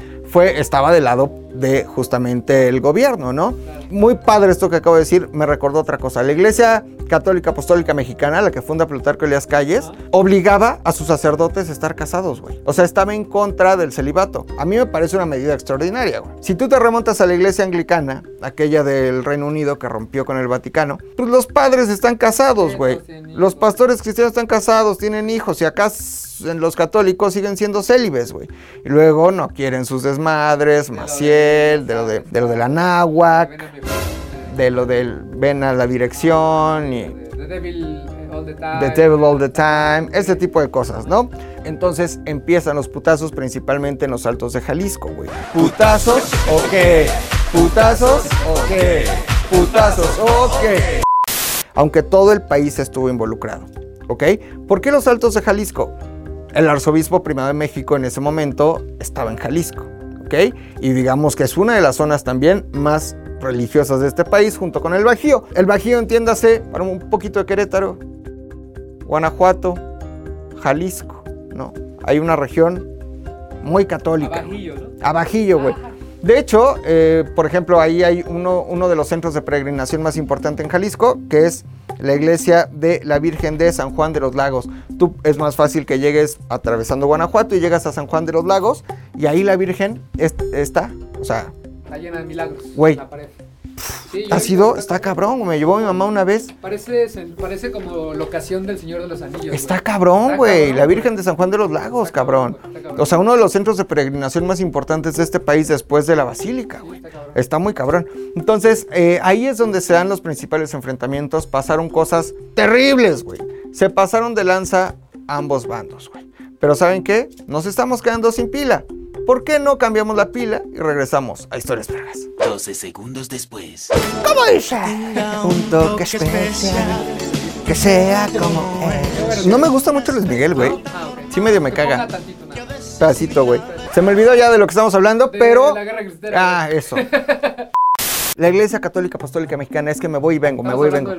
estaba del lado de justamente el gobierno, ¿no? Muy padre esto que acabo de decir, me recordó otra cosa. La Iglesia Católica Apostólica Mexicana, la que funda Plutarco Elías Calles, obligaba a sus sacerdotes a estar casados, güey. O sea, estaba en contra del celibato. A mí me parece una medida extraordinaria, güey. Si tú te remontas a la Iglesia Anglicana, aquella del Reino Unido que rompió con el Vaticano, pues los padres están casados, güey. Los pastores cristianos están casados, tienen hijos y acá los católicos siguen siendo célibes, güey. Y luego no quieren sus desmadres, Maciel, de lo de la náhuac, de lo del ven a la dirección y The Devil All the Time, ese tipo de cosas, ¿no? Entonces empiezan los putazos principalmente en los Altos de Jalisco, güey. ¿Putazos o qué? ¿Putazos o qué? ¿Putazos o qué? Aunque todo el país estuvo involucrado. ¿ok? ¿Por qué los Altos de Jalisco? El arzobispo primado de México en ese momento estaba en Jalisco, ¿ok? Y digamos que es una de las zonas también más religiosas de este país, junto con el Bajío. El Bajío, entiéndase, para un poquito de Querétaro, Guanajuato, Jalisco, ¿no? Hay una región muy católica. A Bajío, ¿no? A Bajío, güey. De hecho, por ejemplo, ahí hay uno de los centros de peregrinación más importante en Jalisco, que es la iglesia de la Virgen de San Juan de los Lagos. Tú es más fácil que llegues atravesando Guanajuato y llegas a San Juan de los Lagos, y ahí la Virgen está, o sea... Está llena de milagros. Güey. La pared. Sí, ha sido, está cabrón, me llevó mi mamá una vez. Parece como locación del Señor de los Anillos. Está güey. Cabrón, güey, la Virgen de San Juan de los Lagos, está cabrón. Cabrón. O sea, uno de los centros de peregrinación más importantes de este país después de la Basílica, güey. Sí, está muy cabrón. Entonces, ahí es donde se dan los principales enfrentamientos. Pasaron cosas terribles, güey. Se pasaron de lanza ambos bandos, güey. Pero ¿saben qué? Nos estamos quedando sin pila. ¿Por qué no cambiamos la pila y regresamos a Historias Vergas? 12 segundos después. ¿Cómo dice? Un toque especial, que sea como es. No me gusta mucho Luis Miguel, güey. Sí, medio me caga. Tacito, güey. Se me olvidó ya de lo que estamos hablando, pero... Ah, eso. La Iglesia Católica Apostólica Mexicana, es que me voy y vengo, me voy y vengo.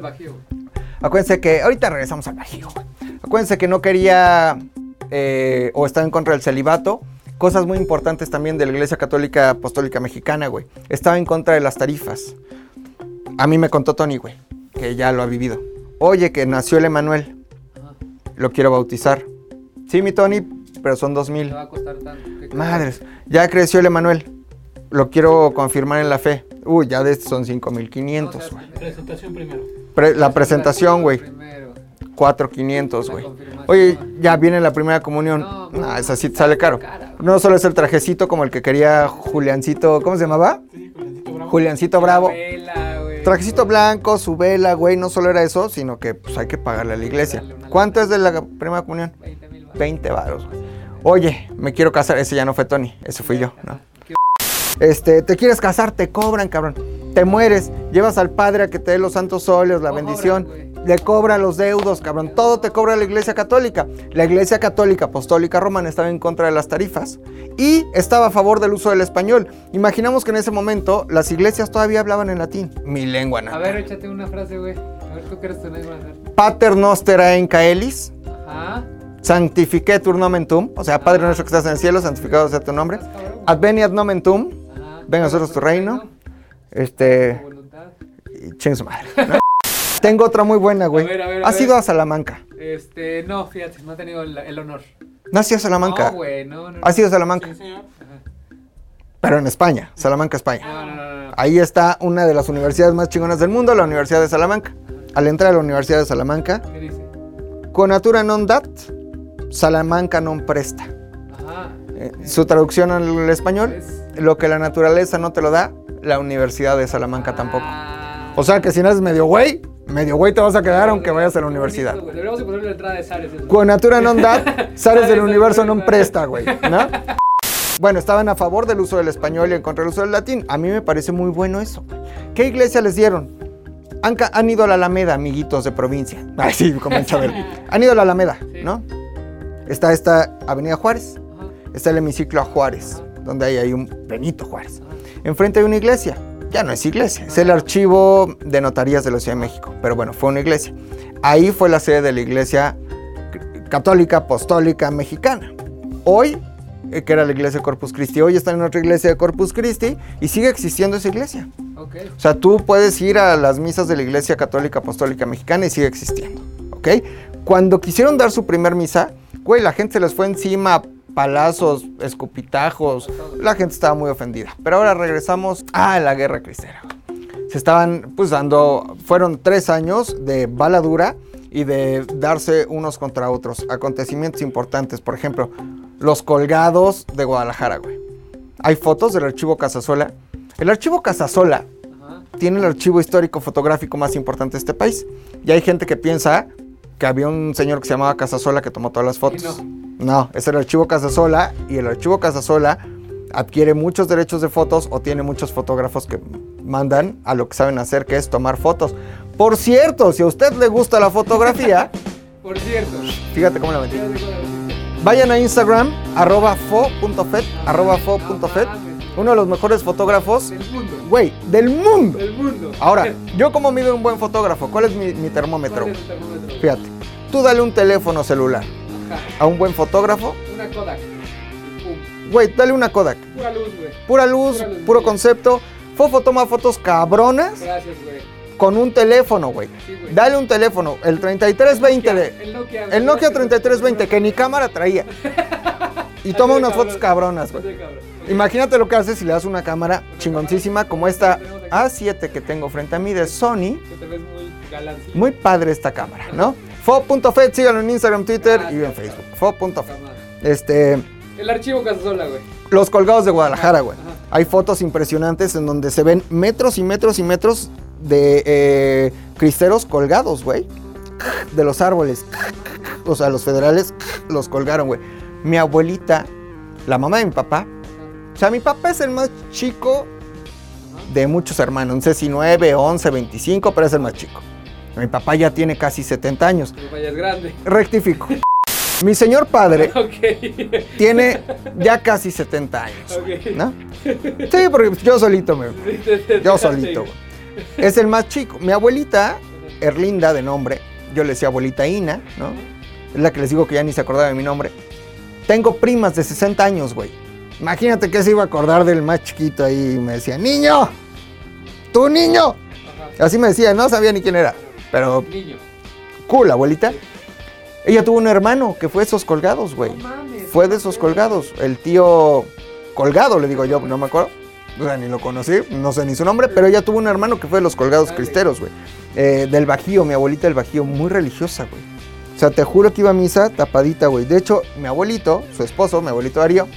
Acuérdense que... Ahorita regresamos al Bajío, güey. Acuérdense que no quería... o estaba en contra del celibato. Cosas muy importantes también de la Iglesia Católica Apostólica Mexicana, güey. Estaba en contra de las tarifas. A mí me contó Tony, güey, que ya lo ha vivido. Oye, que nació el Emanuel. Lo quiero bautizar. Sí, mi Tony, pero son 2,000. Te va a costar tanto. Madres, ya creció el Emanuel. Lo quiero confirmar en la fe. Uy, ya de estos son 5,500, güey. Presentación primero. La presentación, güey. 4,500, güey. Oye, ya viene la primera comunión. No, esa sí te sale caro. No solo es el trajecito como el que quería Juliancito... ¿Cómo se llamaba? Sí, Juliancito Bravo. Juliancito Bravo. Vela, güey. Trajecito blanco, su vela, güey. No solo era eso, sino que pues hay que pagarle a la iglesia. ¿Cuánto es de la primera comunión? 20,000 varos. 20 varos, güey. Oye, me quiero casar. Ese ya no fue Tony, ese fui yo, ¿no? Te quieres casar, te cobran, cabrón. Te mueres, llevas al padre a que te dé los santos óleos, la bendición... Le cobra los deudos, cabrón. Todo te cobra la Iglesia Católica. La Iglesia Católica Apostólica Romana estaba en contra de las tarifas y estaba a favor del uso del español. Imaginamos que en ese momento las iglesias todavía hablaban en latín. Mi lengua nata. A ver, échate una frase, güey. A ver, tú quieres tener una frase. Pater noster aen caelis. Ajá. Sanctificetur nomen tuum. O sea, Padre nuestro que estás en el cielo, santificado sea tu nombre. Adveniat nomen tuum. Venga a nosotros tu reino. Ching su madre, ¿no? Tengo otra muy buena, güey. A ver, ¿has ido a Salamanca? No, fíjate, no he tenido el honor. ¿No has ido a Salamanca? No, güey, no. ¿Has ido a Salamanca? Sí, señor. Pero en España, Salamanca, España. No. Ahí está una de las universidades más chingonas del mundo, la Universidad de Salamanca. Al entrar a la Universidad de Salamanca... ¿Qué dice? Conatura non dat, Salamanca non presta. Ajá. Su traducción al español, lo que la naturaleza no te lo da, la Universidad de Salamanca tampoco. O sea que si no eres medio güey te vas a quedar aunque vayas a la universidad. Deberíamos ponerle la entrada de Sares. Con natura non dat, Sares del universo non presta, güey, ¿no? Bueno, estaban a favor del uso del español y en contra del uso del latín. A mí me parece muy bueno eso. ¿Qué iglesia les dieron? Han ido a la Alameda, amiguitos de provincia. Ay, sí, comienza a ver. Han ido a la Alameda, ¿no? Está esta Avenida Juárez. Está el hemiciclo a Juárez, donde ahí hay un Benito Juárez. Enfrente hay una iglesia. Ya no es iglesia, es el archivo de notarías de la Ciudad de México, pero bueno, fue una iglesia. Ahí fue la sede de la Iglesia Católica Apostólica Mexicana. Hoy, que era la iglesia de Corpus Christi, hoy está en otra iglesia de Corpus Christi y sigue existiendo esa iglesia. Okay. O sea, tú puedes ir a las misas de la Iglesia Católica Apostólica Mexicana y sigue existiendo, ¿ok? Cuando quisieron dar su primer misa, güey, la gente se les fue encima, palazos, escupitajos, la gente estaba muy ofendida. Pero ahora regresamos a la Guerra Cristera. Se estaban, pues, fueron 3 años de bala dura y de darse unos contra otros. Acontecimientos importantes, por ejemplo, los colgados de Guadalajara, güey. Hay fotos del archivo Casasola. El archivo Casasola tiene el archivo histórico fotográfico más importante de este país. Y hay gente que piensa que había un señor que se llamaba Casasola que tomó todas las fotos. No, es el archivo Casasola y el archivo Casasola adquiere muchos derechos de fotos o tiene muchos fotógrafos que mandan a lo que saben hacer, que es tomar fotos. Por cierto, si a usted le gusta la fotografía, Por cierto. Fíjate cómo la metí. Vayan a Instagram, @fo.fet. Uno de los mejores fotógrafos del mundo. Güey, del mundo. Ahora, ¿yo cómo mido un buen fotógrafo? ¿Cuál es mi termómetro? ¿Cuál es el termómetro? Fíjate, tú dale un teléfono celular a un buen fotógrafo. Una Kodak. Pum. Güey, dale una Kodak. Pura luz, güey. Pura luz, puro concepto. Fofo toma fotos cabronas. Gracias, güey. Con un teléfono, güey. Sí, güey. Dale un teléfono. El 3320. El Nokia 3320, que ni cámara traía. Y toma unas fotos cabronas, güey. Imagínate lo que haces si le das una cámara chingoncísima como esta A7 que tengo frente a mí de Sony. Que te ves muy galancito. Muy padre esta cámara, ¿no? Fo.fet, síganlo en Instagram, Twitter y en Facebook. Fo.fet. El archivo Casasola, güey. Los colgados de Guadalajara, güey. Hay fotos impresionantes en donde se ven metros y metros y metros de cristeros colgados, güey. De los árboles. O sea, los federales los colgaron, güey. Mi abuelita, la mamá de mi papá. O sea, mi papá es el más chico de muchos hermanos. No sé si 9, 11, 25, pero es el más chico. Mi papá ya tiene casi 70 años. Mi papá ya es grande. Rectifico. Mi señor padre tiene ya casi 70 años, ¿no? Sí, porque yo solito. Es el más chico. Mi abuelita, Erlinda de nombre, yo le decía abuelita Ina, ¿no? Es la que les digo que ya ni se acordaba de mi nombre. Tengo primas de 60 años, güey. Imagínate que se iba a acordar del más chiquito ahí. Y me decía, ¡niño! ¡Tu niño! Ajá. Así me decía, no sabía ni quién era. Pero... niño. Cool, abuelita. Sí. Ella tuvo un hermano que fue de esos colgados, güey. No mames. Fue de esos colgados. El tío colgado, le digo yo, no me acuerdo. O sea, ni lo conocí, no sé ni su nombre. Pero ella tuvo un hermano que fue de los colgados cristeros, güey. Del Bajío, mi abuelita del Bajío, muy religiosa, güey. O sea, te juro que iba a misa tapadita, güey. De hecho, mi abuelito, su esposo, mi abuelito Darío,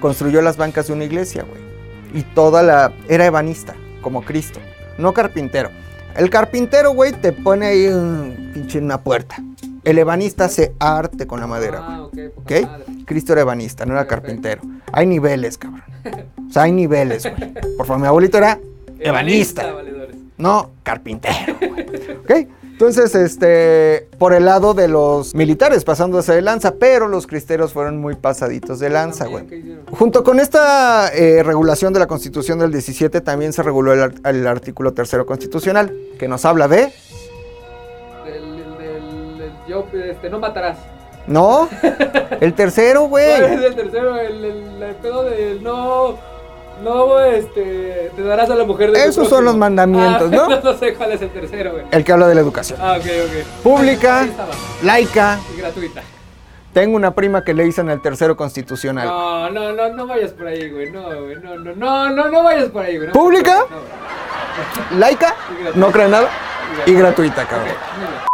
construyó las bancas de una iglesia, güey. Y toda la... era ebanista, como Cristo. No carpintero. El carpintero, güey, te pone ahí una puerta. El ebanista hace arte con la madera, güey. Ah, okay. Cristo era ebanista, no era carpintero. Hay niveles, cabrón. O sea, hay niveles, güey. Por favor, mi abuelito era ebanista. No carpintero, güey. ¿Ok? Entonces, por el lado de los militares pasándose de lanza, pero los cristeros fueron muy pasaditos de lanza, güey. Junto con esta regulación de la Constitución del 17, también se reguló el artículo tercero constitucional, que nos habla de... no matarás. No, el tercero, güey. No, es el tercero, el pedo del no... no, te darás a la mujer de... esos son los mandamientos, ¿no? No sé cuál es el tercero, güey. El que habla de la educación. Ah, ok. Pública, laica. Y gratuita. Tengo una prima que le dicen el tercero constitucional. No vayas por ahí, güey. No vayas por ahí, güey. No, pública, no, laica, no creen nada, y gratuita, cabrón. Okay.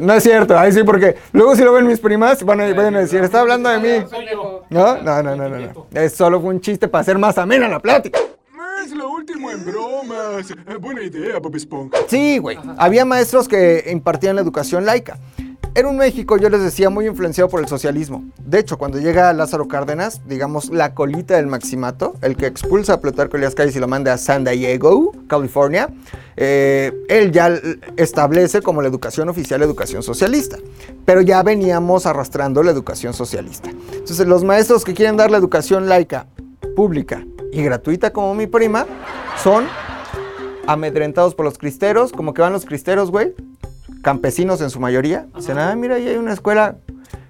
No es cierto, ahí sí, porque luego si lo ven mis primas, van a decir, está hablando de mí. No. Es solo un chiste para hacer más amena la plática. Es lo último en bromas. Buena idea, Bob Esponja. Sí, güey. Había maestros que impartían la educación laica. Era un México, yo les decía, muy influenciado por el socialismo. De hecho, cuando llega Lázaro Cárdenas, digamos, la colita del maximato, el que expulsa a Plutarco Elías Calles y lo manda a San Diego, California, él ya establece como la educación oficial la educación socialista. Pero ya veníamos arrastrando la educación socialista. Entonces, los maestros que quieren dar la educación laica, pública y gratuita, como mi prima, son amedrentados por los cristeros, como que van los cristeros, güey. Campesinos en su mayoría. Dicen, mira, ahí hay una escuela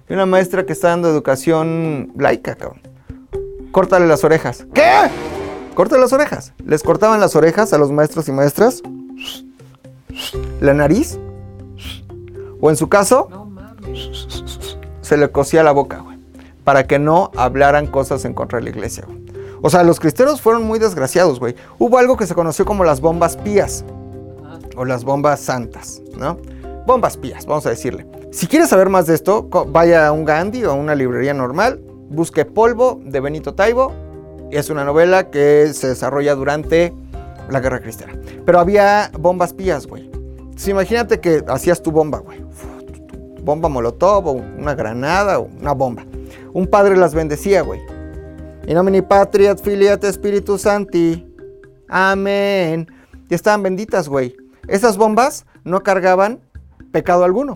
y una maestra que está dando educación laica, cabrón. Córtale las orejas. ¿Qué? Córtale las orejas. Les cortaban las orejas a los maestros y maestras. La nariz. O en su caso, no mames, se le cosía la boca, güey. Para que no hablaran cosas en contra de la iglesia, güey. O sea, los cristeros fueron muy desgraciados, güey. Hubo algo que se conoció como las bombas pías. O las bombas santas, ¿no? Bombas pías, vamos a decirle. Si quieres saber más de esto, vaya a un Gandhi o a una librería normal, busque Polvo de Benito Taibo. Es una novela que se desarrolla durante la Guerra Cristera. Pero había bombas pías, güey. Entonces, imagínate que hacías tu bomba, güey. Bomba molotov, o una granada, o una bomba. Un padre las bendecía, güey. In nomine Patria et Filii et Spiritus Sancti. Amén. Y estaban benditas, güey. Esas bombas no cargaban pecado alguno.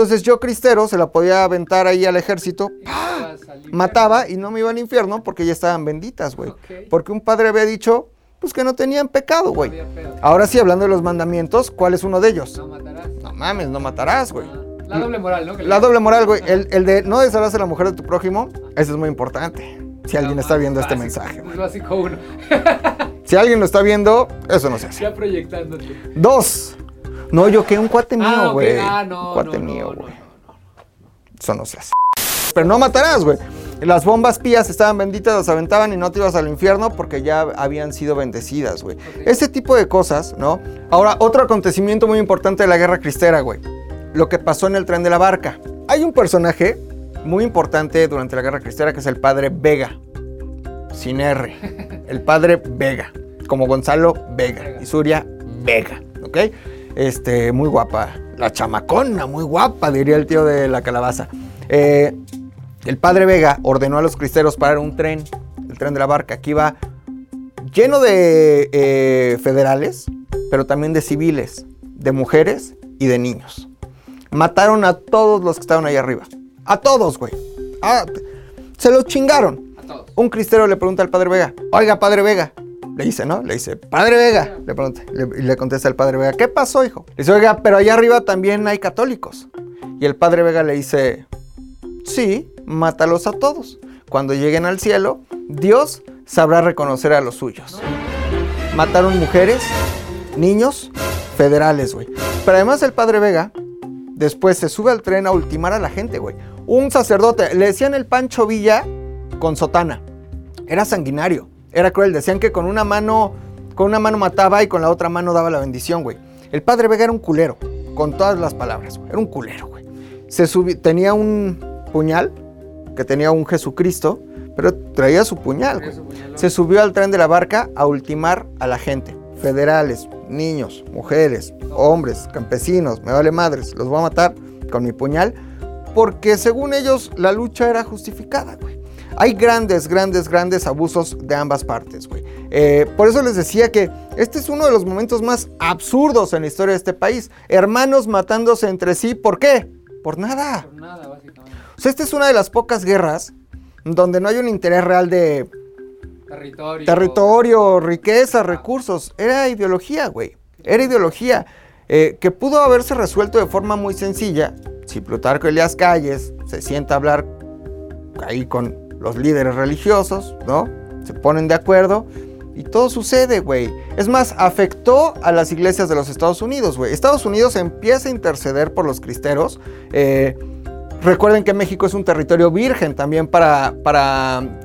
Entonces yo, cristero, se la podía aventar ahí al ejército, ¡pah! Mataba y no me iba al infierno porque ya estaban benditas, güey. Okay. Porque un padre había dicho, pues que no tenían pecado, güey. No. Ahora sí, hablando de los mandamientos, ¿cuál es uno de ellos? No matarás. No mames, no matarás, güey. Ah. La doble moral, ¿no? La doble moral, güey. El de no desharás a la mujer de tu prójimo, eso es muy importante. Si alguien está viendo este mensaje. Es básico uno. Si alguien lo está viendo, eso no se hace. Ya proyectándote. 2. No, yo que un cuate mío, güey. Okay. Un cuate mío, güey. No. Eso no se hace. Pero no matarás, güey. Las bombas pías estaban benditas, las aventaban y no te ibas al infierno porque ya habían sido bendecidas, güey. Okay. Este tipo de cosas, ¿no? Ahora, otro acontecimiento muy importante de la Guerra Cristera, güey. Lo que pasó en el Tren de la Barca. Hay un personaje muy importante durante la Guerra Cristera que es el Padre Vega. Sin R. El Padre Vega. Como Gonzalo Vega. Isuria Vega, ¿ok? Muy guapa. La chamacona, muy guapa, diría el tío de la calabaza. El Padre Vega ordenó a los cristeros parar un tren, el Tren de la Barca, que iba lleno de federales, pero también de civiles, de mujeres y de niños. Mataron a todos los que estaban ahí arriba. A todos, güey. Se los chingaron. A todos. Un cristero le pregunta al Padre Vega, oiga, Padre Vega. Le dice, ¿no? Le dice, Padre Vega. Le pregunta, le contesta el Padre Vega, ¿qué pasó, hijo? Le dice, oiga, pero allá arriba también hay católicos. Y el Padre Vega le dice, sí, mátalos a todos. Cuando lleguen al cielo, Dios sabrá reconocer a los suyos. No. Mataron mujeres, niños, federales, güey. Pero además el Padre Vega después se sube al tren a ultimar a la gente, güey. Un sacerdote, le decían el Pancho Villa con sotana. Era sanguinario, era cruel. Decían que con una mano mataba y con la otra mano daba la bendición, güey. El Padre Vega era un culero, con todas las palabras, güey. Era un culero, güey. Tenía un puñal, que tenía un Jesucristo, pero traía su puñal, güey. Se subió al Tren de la Barca a ultimar a la gente. Federales, niños, mujeres, hombres, campesinos, me vale madres, los voy a matar con mi puñal, porque según ellos la lucha era justificada, güey. Hay grandes, grandes, grandes abusos de ambas partes, güey. Por eso les decía que este es uno de los momentos más absurdos en la historia de este país. Hermanos matándose entre sí, ¿por qué? Por nada. Por nada, básicamente. O sea, esta es una de las pocas guerras donde no hay un interés real de territorio, riqueza, recursos. Era ideología, güey. Era ideología que pudo haberse resuelto de forma muy sencilla si Plutarco Elías Calles se sienta a hablar ahí con los líderes religiosos, ¿no? Se ponen de acuerdo y todo sucede, güey. Es más, afectó a las iglesias de los Estados Unidos, güey. Estados Unidos empieza a interceder por los cristeros. Recuerden que México es un territorio virgen también para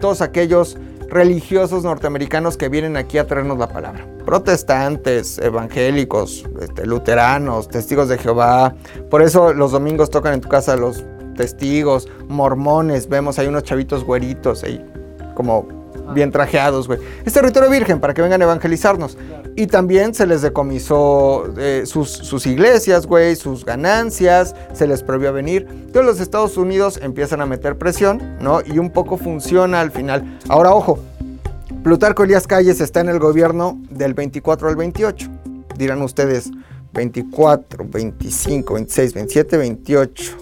todos aquellos religiosos norteamericanos que vienen aquí a traernos la palabra. Protestantes, evangélicos, luteranos, testigos de Jehová. Por eso los domingos tocan en tu casa los testigos, mormones. Vemos ahí unos chavitos güeritos, ahí, como bien trajeados, güey. Es territorio virgen para que vengan a evangelizarnos. Y también se les decomisó sus iglesias, güey, sus ganancias, se les prohibió venir. Entonces los Estados Unidos empiezan a meter presión, ¿no? Y un poco funciona al final. Ahora, ojo, Plutarco Elías Calles está en el gobierno del 24 al 28. Dirán ustedes, 24, 25, 26, 27, 28...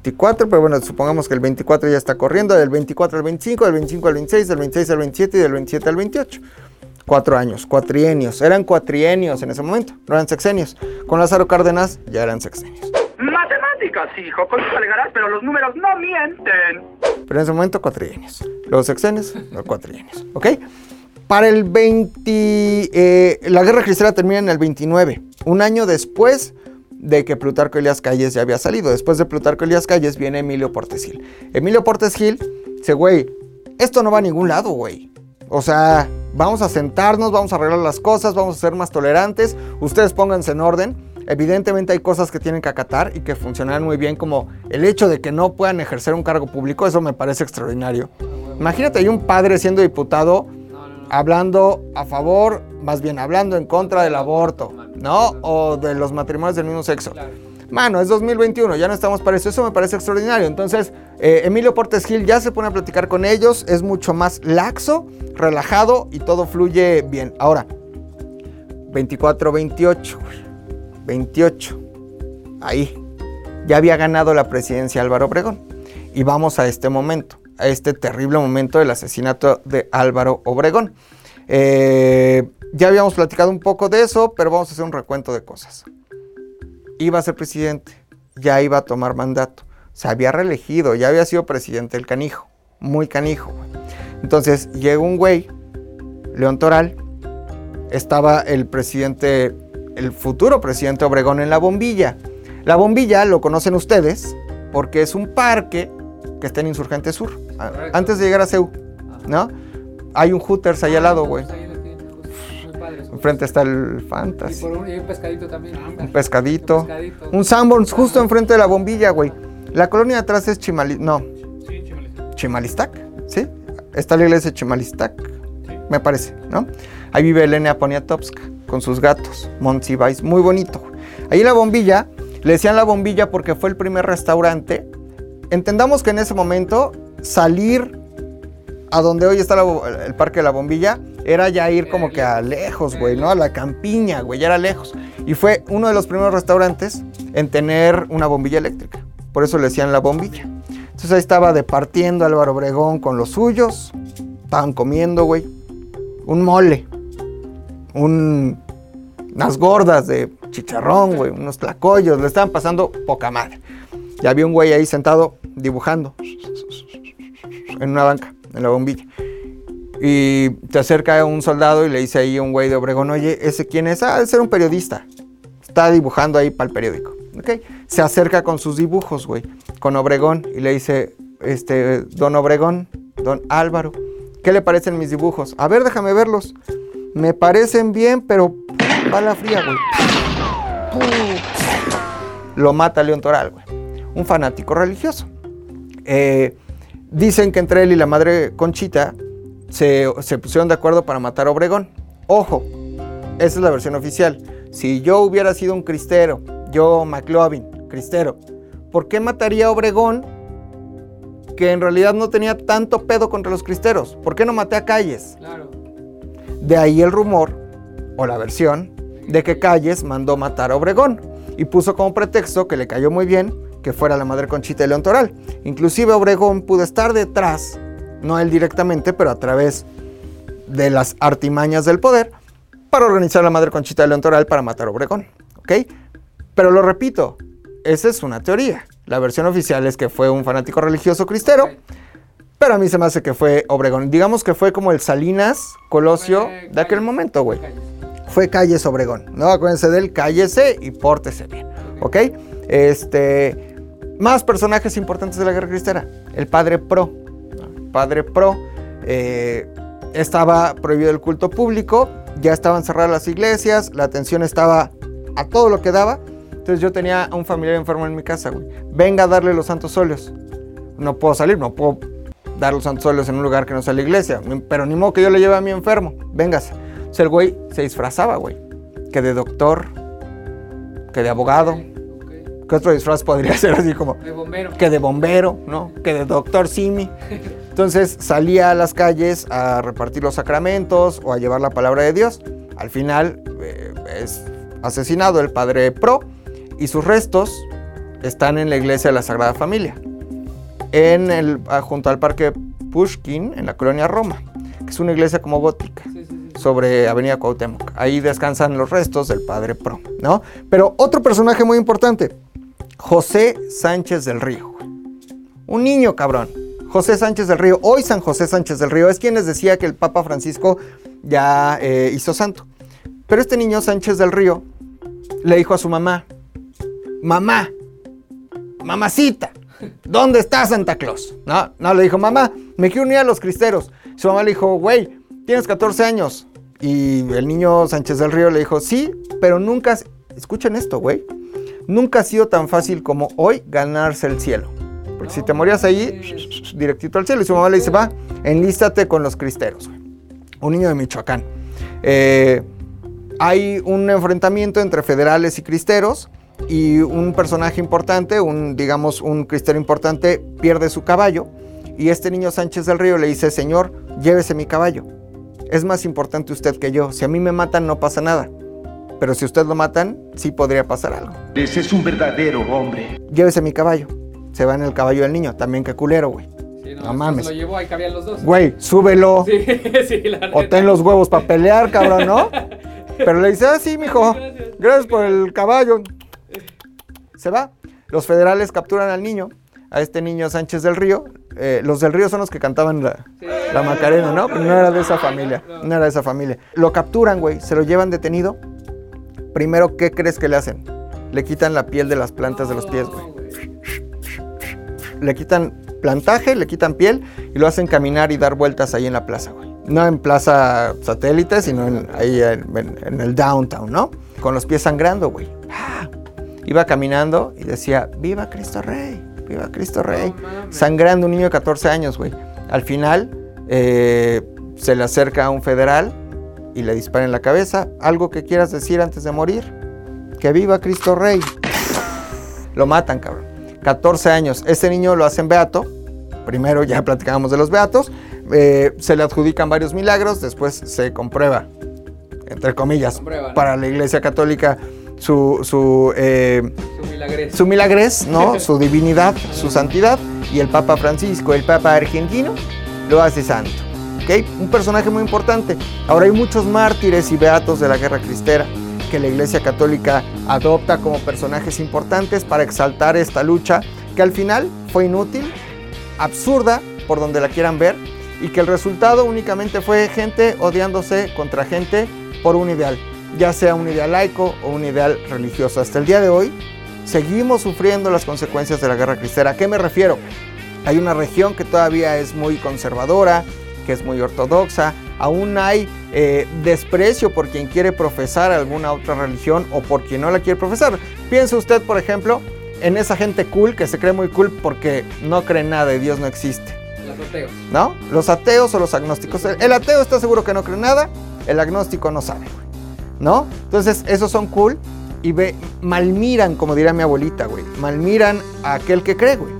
24, pero bueno, supongamos que el 24 ya está corriendo, del 24 al 25, del 25 al 26, del 26 al 27 y del 27 al 28. 4 años, cuatrienios, eran cuatrienios en ese momento, no eran sexenios. Con Lázaro Cárdenas ya eran sexenios. Matemáticas, hijo, con eso alegarás, pero los números no mienten. Pero en ese momento cuatrienios, los sexenios, los cuatrienios, ¿ok? Para el 20, la Guerra Cristera termina en el 29, un año después de que Plutarco Elías Calles ya había salido. Después de Plutarco Elías Calles viene Emilio Portes Gil. Emilio Portes Gil dice, güey, esto no va a ningún lado, güey. O sea, vamos a sentarnos, vamos a arreglar las cosas, vamos a ser más tolerantes. Ustedes pónganse en orden. Evidentemente hay cosas que tienen que acatar y que funcionan muy bien, como el hecho de que no puedan ejercer un cargo público. Eso me parece extraordinario. Imagínate, hay un padre siendo diputado hablando a favor, más bien hablando en contra del aborto, ¿no? O de los matrimonios del mismo sexo. Mano, es 2021, ya no estamos para eso. Eso me parece extraordinario. Entonces, Emilio Portes Gil ya se pone a platicar con ellos. Es mucho más laxo, relajado y todo fluye bien. Ahora, 24, 28, ahí. ya había ganado la presidencia Álvaro Obregón. Y vamos a este momento, a este terrible momento del asesinato de Álvaro Obregón. Ya habíamos platicado un poco de eso, pero vamos a hacer un recuento de cosas. Iba a ser presidente, ya iba a tomar mandato, se había reelegido, ya había sido presidente el canijo, muy canijo, güey. Entonces llega un güey, León Toral, estaba el presidente, el futuro presidente Obregón en La Bombilla. La Bombilla lo conocen ustedes porque es un parque que está en Insurgente Sur, correcto, antes de llegar a CEU, ¿no? Hay un Hooters ahí al lado, güey. Enfrente está el Fantasy. Y un pescadito también. Un pescadito. Un Sanborns justo enfrente de La Bombilla, güey. La colonia de atrás es Chimalistac, ¿sí? Está la iglesia de Chimalistac, sí, me parece, ¿no? Ahí vive Elena Poniatowska con sus gatos, Monsiváis, muy bonito, güey. Ahí La Bombilla, le decían La Bombilla porque fue el primer restaurante. Entendamos que en ese momento salir a donde hoy está el parque de La Bombilla era ya ir como que a lejos, güey, ¿no? A la campiña, güey, ya era lejos. Y fue uno de los primeros restaurantes en tener una bombilla eléctrica. Por eso le decían La Bombilla. Entonces ahí estaba departiendo Álvaro Obregón con los suyos. Estaban comiendo, güey, un mole, unas gordas de chicharrón, güey, unos tlacoyos. Le estaban pasando poca madre. Y había un güey ahí sentado dibujando en una banca, en La Bombilla. Y te acerca un soldado y le dice ahí un güey de Obregón: oye, ¿ese quién es? Ah, es un periodista. Está dibujando ahí para el periódico. ¿Okay? Se acerca con sus dibujos, güey, con Obregón. Y le dice, don Obregón, don Álvaro, ¿qué le parecen mis dibujos? A ver, déjame verlos. Me parecen bien, pero bala fría, güey. Lo mata León Toral, güey. Un fanático religioso. Dicen que entre él y la madre Conchita se pusieron de acuerdo para matar a Obregón. Ojo, esa es la versión oficial. Si yo hubiera sido un cristero, yo, McLovin, cristero, ¿por qué mataría a Obregón, que en realidad no tenía tanto pedo contra los cristeros? ¿Por qué no maté a Calles? Claro. De ahí el rumor, o la versión, de que Calles mandó matar a Obregón y puso como pretexto que le cayó muy bien que fuera la madre Conchita de León Toral. Inclusive Obregón pudo estar detrás, no él directamente, pero a través de las artimañas del poder, para organizar la madre Conchita de León Toral para matar a Obregón, ¿ok? Pero lo repito, esa es una teoría. La versión oficial es que fue un fanático religioso cristero, okay, pero a mí se me hace que fue Obregón. Digamos que fue como el Salinas Colosio de aquel momento, güey. Fue Calles Obregón, ¿no? Acuérdense de él, cállese y pórtese bien, ¿ok? Más personajes importantes de la guerra cristera. El Padre Pro. Estaba prohibido el culto público, ya estaban cerradas las iglesias, la atención estaba a todo lo que daba. Entonces yo tenía a un familiar enfermo en mi casa, güey. Venga a darle los santos óleos. No puedo salir, no puedo dar los santos óleos en un lugar que no sea la iglesia, pero ni modo que yo le lleve a mi enfermo. Véngase. Entonces el güey se disfrazaba, güey, que de doctor, que de abogado. ¿Qué otro disfraz podría ser así como? De bombero. Que de bombero, ¿no? Que de doctor Simi. Entonces salía a las calles a repartir los sacramentos o a llevar la palabra de Dios. Al final es asesinado el Padre Pro y sus restos están en la iglesia de la Sagrada Familia, junto al parque Pushkin, en la colonia Roma, que es una iglesia como gótica. Sobre Avenida Cuauhtémoc. Ahí descansan los restos del Padre Pro, ¿no? Pero otro personaje muy importante, José Sánchez del Río. Un niño cabrón. José Sánchez del Río, hoy San José Sánchez del Río, es quien les decía que el Papa Francisco ya hizo santo. Pero este niño Sánchez del Río le dijo a su mamá: mamá, mamacita, ¿dónde está Santa Claus? No, le dijo: mamá, me quiero unir a los cristeros. Su mamá le dijo: güey, tienes 14 años. Y el niño Sánchez del Río le dijo: sí, pero nunca, escuchen esto, güey, nunca ha sido tan fácil como hoy ganarse el cielo. Porque si te morías ahí, directito al cielo. Y su mamá le dice: va, enlístate con los cristeros, güey. Un niño de Michoacán. Hay un enfrentamiento entre federales y cristeros. Y un personaje importante, un cristero importante, pierde su caballo. Y este niño Sánchez del Río le dice: señor, llévese mi caballo. Es más importante usted que yo. Si a mí me matan, no pasa nada. pero si usted lo matan, sí podría pasar algo. Ese es un verdadero hombre. Llévese mi caballo. Se va en el caballo del niño. También qué culero, güey. Sí, no mames. Lo llevó, ahí cabían los dos. Güey, súbelo. Sí, sí, la neta. O ten los huevos para pelear, cabrón, ¿no? Pero le dice, ah, sí, mijo. Gracias por el caballo. Se va. Los federales capturan al niño, a este niño Sánchez del Río. Los del Río son los que cantaban la Macarena, ¿no? Pero no era de esa familia. No era de esa familia. Lo capturan, güey. Se lo llevan detenido. Primero, ¿qué crees que le hacen? Le quitan la piel de las plantas de los pies, güey. Le quitan plantaje, le quitan piel y lo hacen caminar y dar vueltas ahí en la plaza, güey. No en Plaza Satélite, sino ahí en el downtown, ¿no? Con los pies sangrando, güey. ¡Ah! Iba caminando y decía, ¡viva Cristo Rey! ¡Viva Cristo Rey! No, sangrando un niño de 14 años, güey. Al final, se le acerca a un federal y le dispara en la cabeza. ¿Algo que quieras decir antes de morir? ¡Que viva Cristo Rey! Lo matan, cabrón. 14 años. Este niño lo hacen beato. Primero ya platicábamos de los beatos. Se le adjudican varios milagros. Después se comprueba, entre comillas, ¿no? Para la Iglesia Católica su milagrés, ¿no? Su divinidad, su santidad. Y el Papa Francisco, el Papa argentino, lo hace santo. ¿Okay? Un personaje muy importante. Ahora hay muchos mártires y beatos de la Guerra Cristera que la Iglesia Católica adopta como personajes importantes para exaltar esta lucha que al final fue inútil, absurda, por donde la quieran ver, y que el resultado únicamente fue gente odiándose contra gente por un ideal, ya sea un ideal laico o un ideal religioso. Hasta el día de hoy seguimos sufriendo las consecuencias de la Guerra Cristera. ¿A qué me refiero? Hay una región que todavía es muy conservadora, que es muy ortodoxa. Aún hay desprecio por quien quiere profesar alguna otra religión o por quien no la quiere profesar. Piense usted, por ejemplo, en esa gente cool que se cree muy cool porque no cree nada y Dios no existe. Los ateos. ¿No? Los ateos o los agnósticos. El ateo está seguro que no cree nada, el agnóstico no sabe, güey, ¿no? Entonces, esos son cool y malmiran, como dirá mi abuelita, güey. Malmiran a aquel que cree, güey.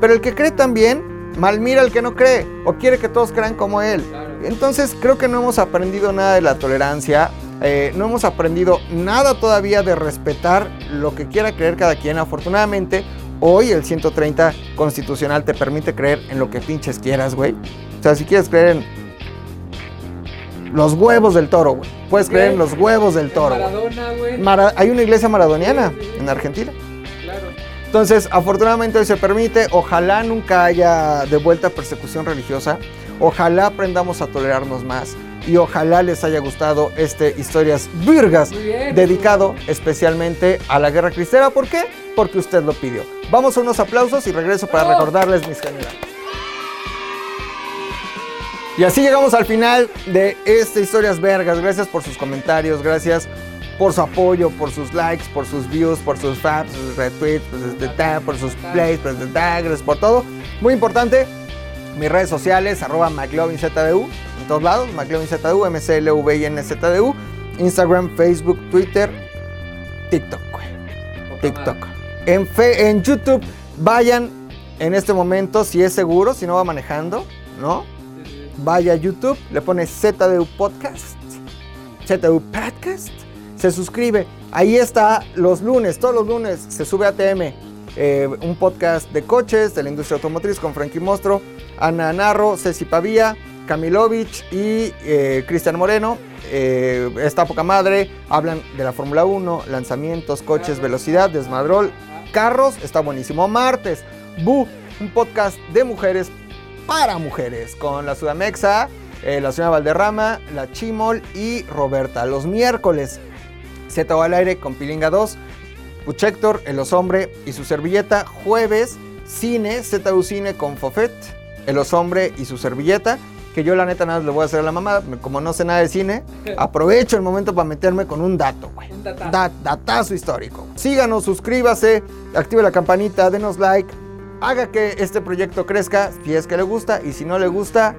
Pero el que cree también malmira al que no cree o quiere que todos crean como él. Claro. Entonces creo que no hemos aprendido nada de la tolerancia, no hemos aprendido nada todavía de respetar lo que quiera creer cada quien. Afortunadamente hoy el 130 constitucional te permite creer en lo que pinches quieras, güey. O sea, si quieres creer en los huevos del toro, güey, puedes creer en los huevos del toro. Maradona, güey. Hay una iglesia maradoniana en Argentina. Entonces, afortunadamente hoy se permite, ojalá nunca haya de vuelta persecución religiosa, ojalá aprendamos a tolerarnos más y ojalá les haya gustado este Historias Vergas, dedicado especialmente a la Guerra Cristera. ¿Por qué? Porque usted lo pidió. Vamos a unos aplausos y regreso para recordarles mis generales. Y así llegamos al final de este Historias Vergas. Gracias por sus comentarios, gracias por su apoyo, por sus likes, por sus views, por sus faps, por sus retweets, por sus plays, por sus tags, por todo. Muy importante, mis redes sociales, @mclovinzdu, en todos lados, mclovinzdu, mclovinzdu, Instagram, Facebook, Twitter, TikTok. En YouTube, vayan en este momento, si es seguro, si no va manejando, ¿no? Vaya a YouTube, le pone ZDU Podcast. Se suscribe, ahí está los lunes, todos los lunes se sube ATM, un podcast de coches, de la industria automotriz con Frankie Mostro, Ana Narro, Ceci Pavía, Kamilovich y Cristian Moreno. Está poca madre, hablan de la Fórmula 1, lanzamientos, coches, velocidad, desmadrol, carros, está buenísimo. Martes, Bu, un podcast de mujeres para mujeres con la Sudamexa, la señora Valderrama, la Chimol y Roberta. Los miércoles, ZDU al aire con Pilinga 2, Puchector, El Osombre y su servilleta. Jueves, Cine, ZDU Cine con Fofet, El Osombre y su servilleta. Que yo la neta nada más le voy a hacer a la mamada, como no sé nada de cine, aprovecho el momento para meterme con un dato, güey. Un datazo histórico. Síganos, suscríbase, active la campanita, denos like, haga que este proyecto crezca, si es que le gusta, y si no le gusta,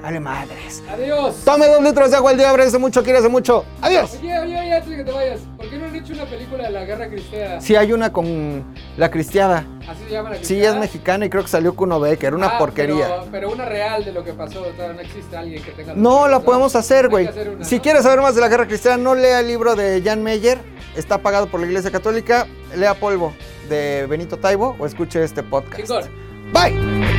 dale madres. Adiós. Tome 2 litros de agua al día, abrese mucho, quírese mucho. Adiós. Oye, antes de que te vayas, ¿por qué no hecho una película de la Guerra Cristiana. Sí, hay una con La Cristiada. ¿Así se llama La Cristiada? Sí, es mexicana y creo que salió con Obeck, era una porquería. Pero una real de lo que pasó, o sea, no existe alguien que tenga... No, la podemos hacer, güey. Si quieres saber más de la Guerra Cristiana, no lea el libro de Jan Meyer, está pagado por la Iglesia Católica, lea Polvo de Benito Taibo o escuche este podcast. Chingón. Bye.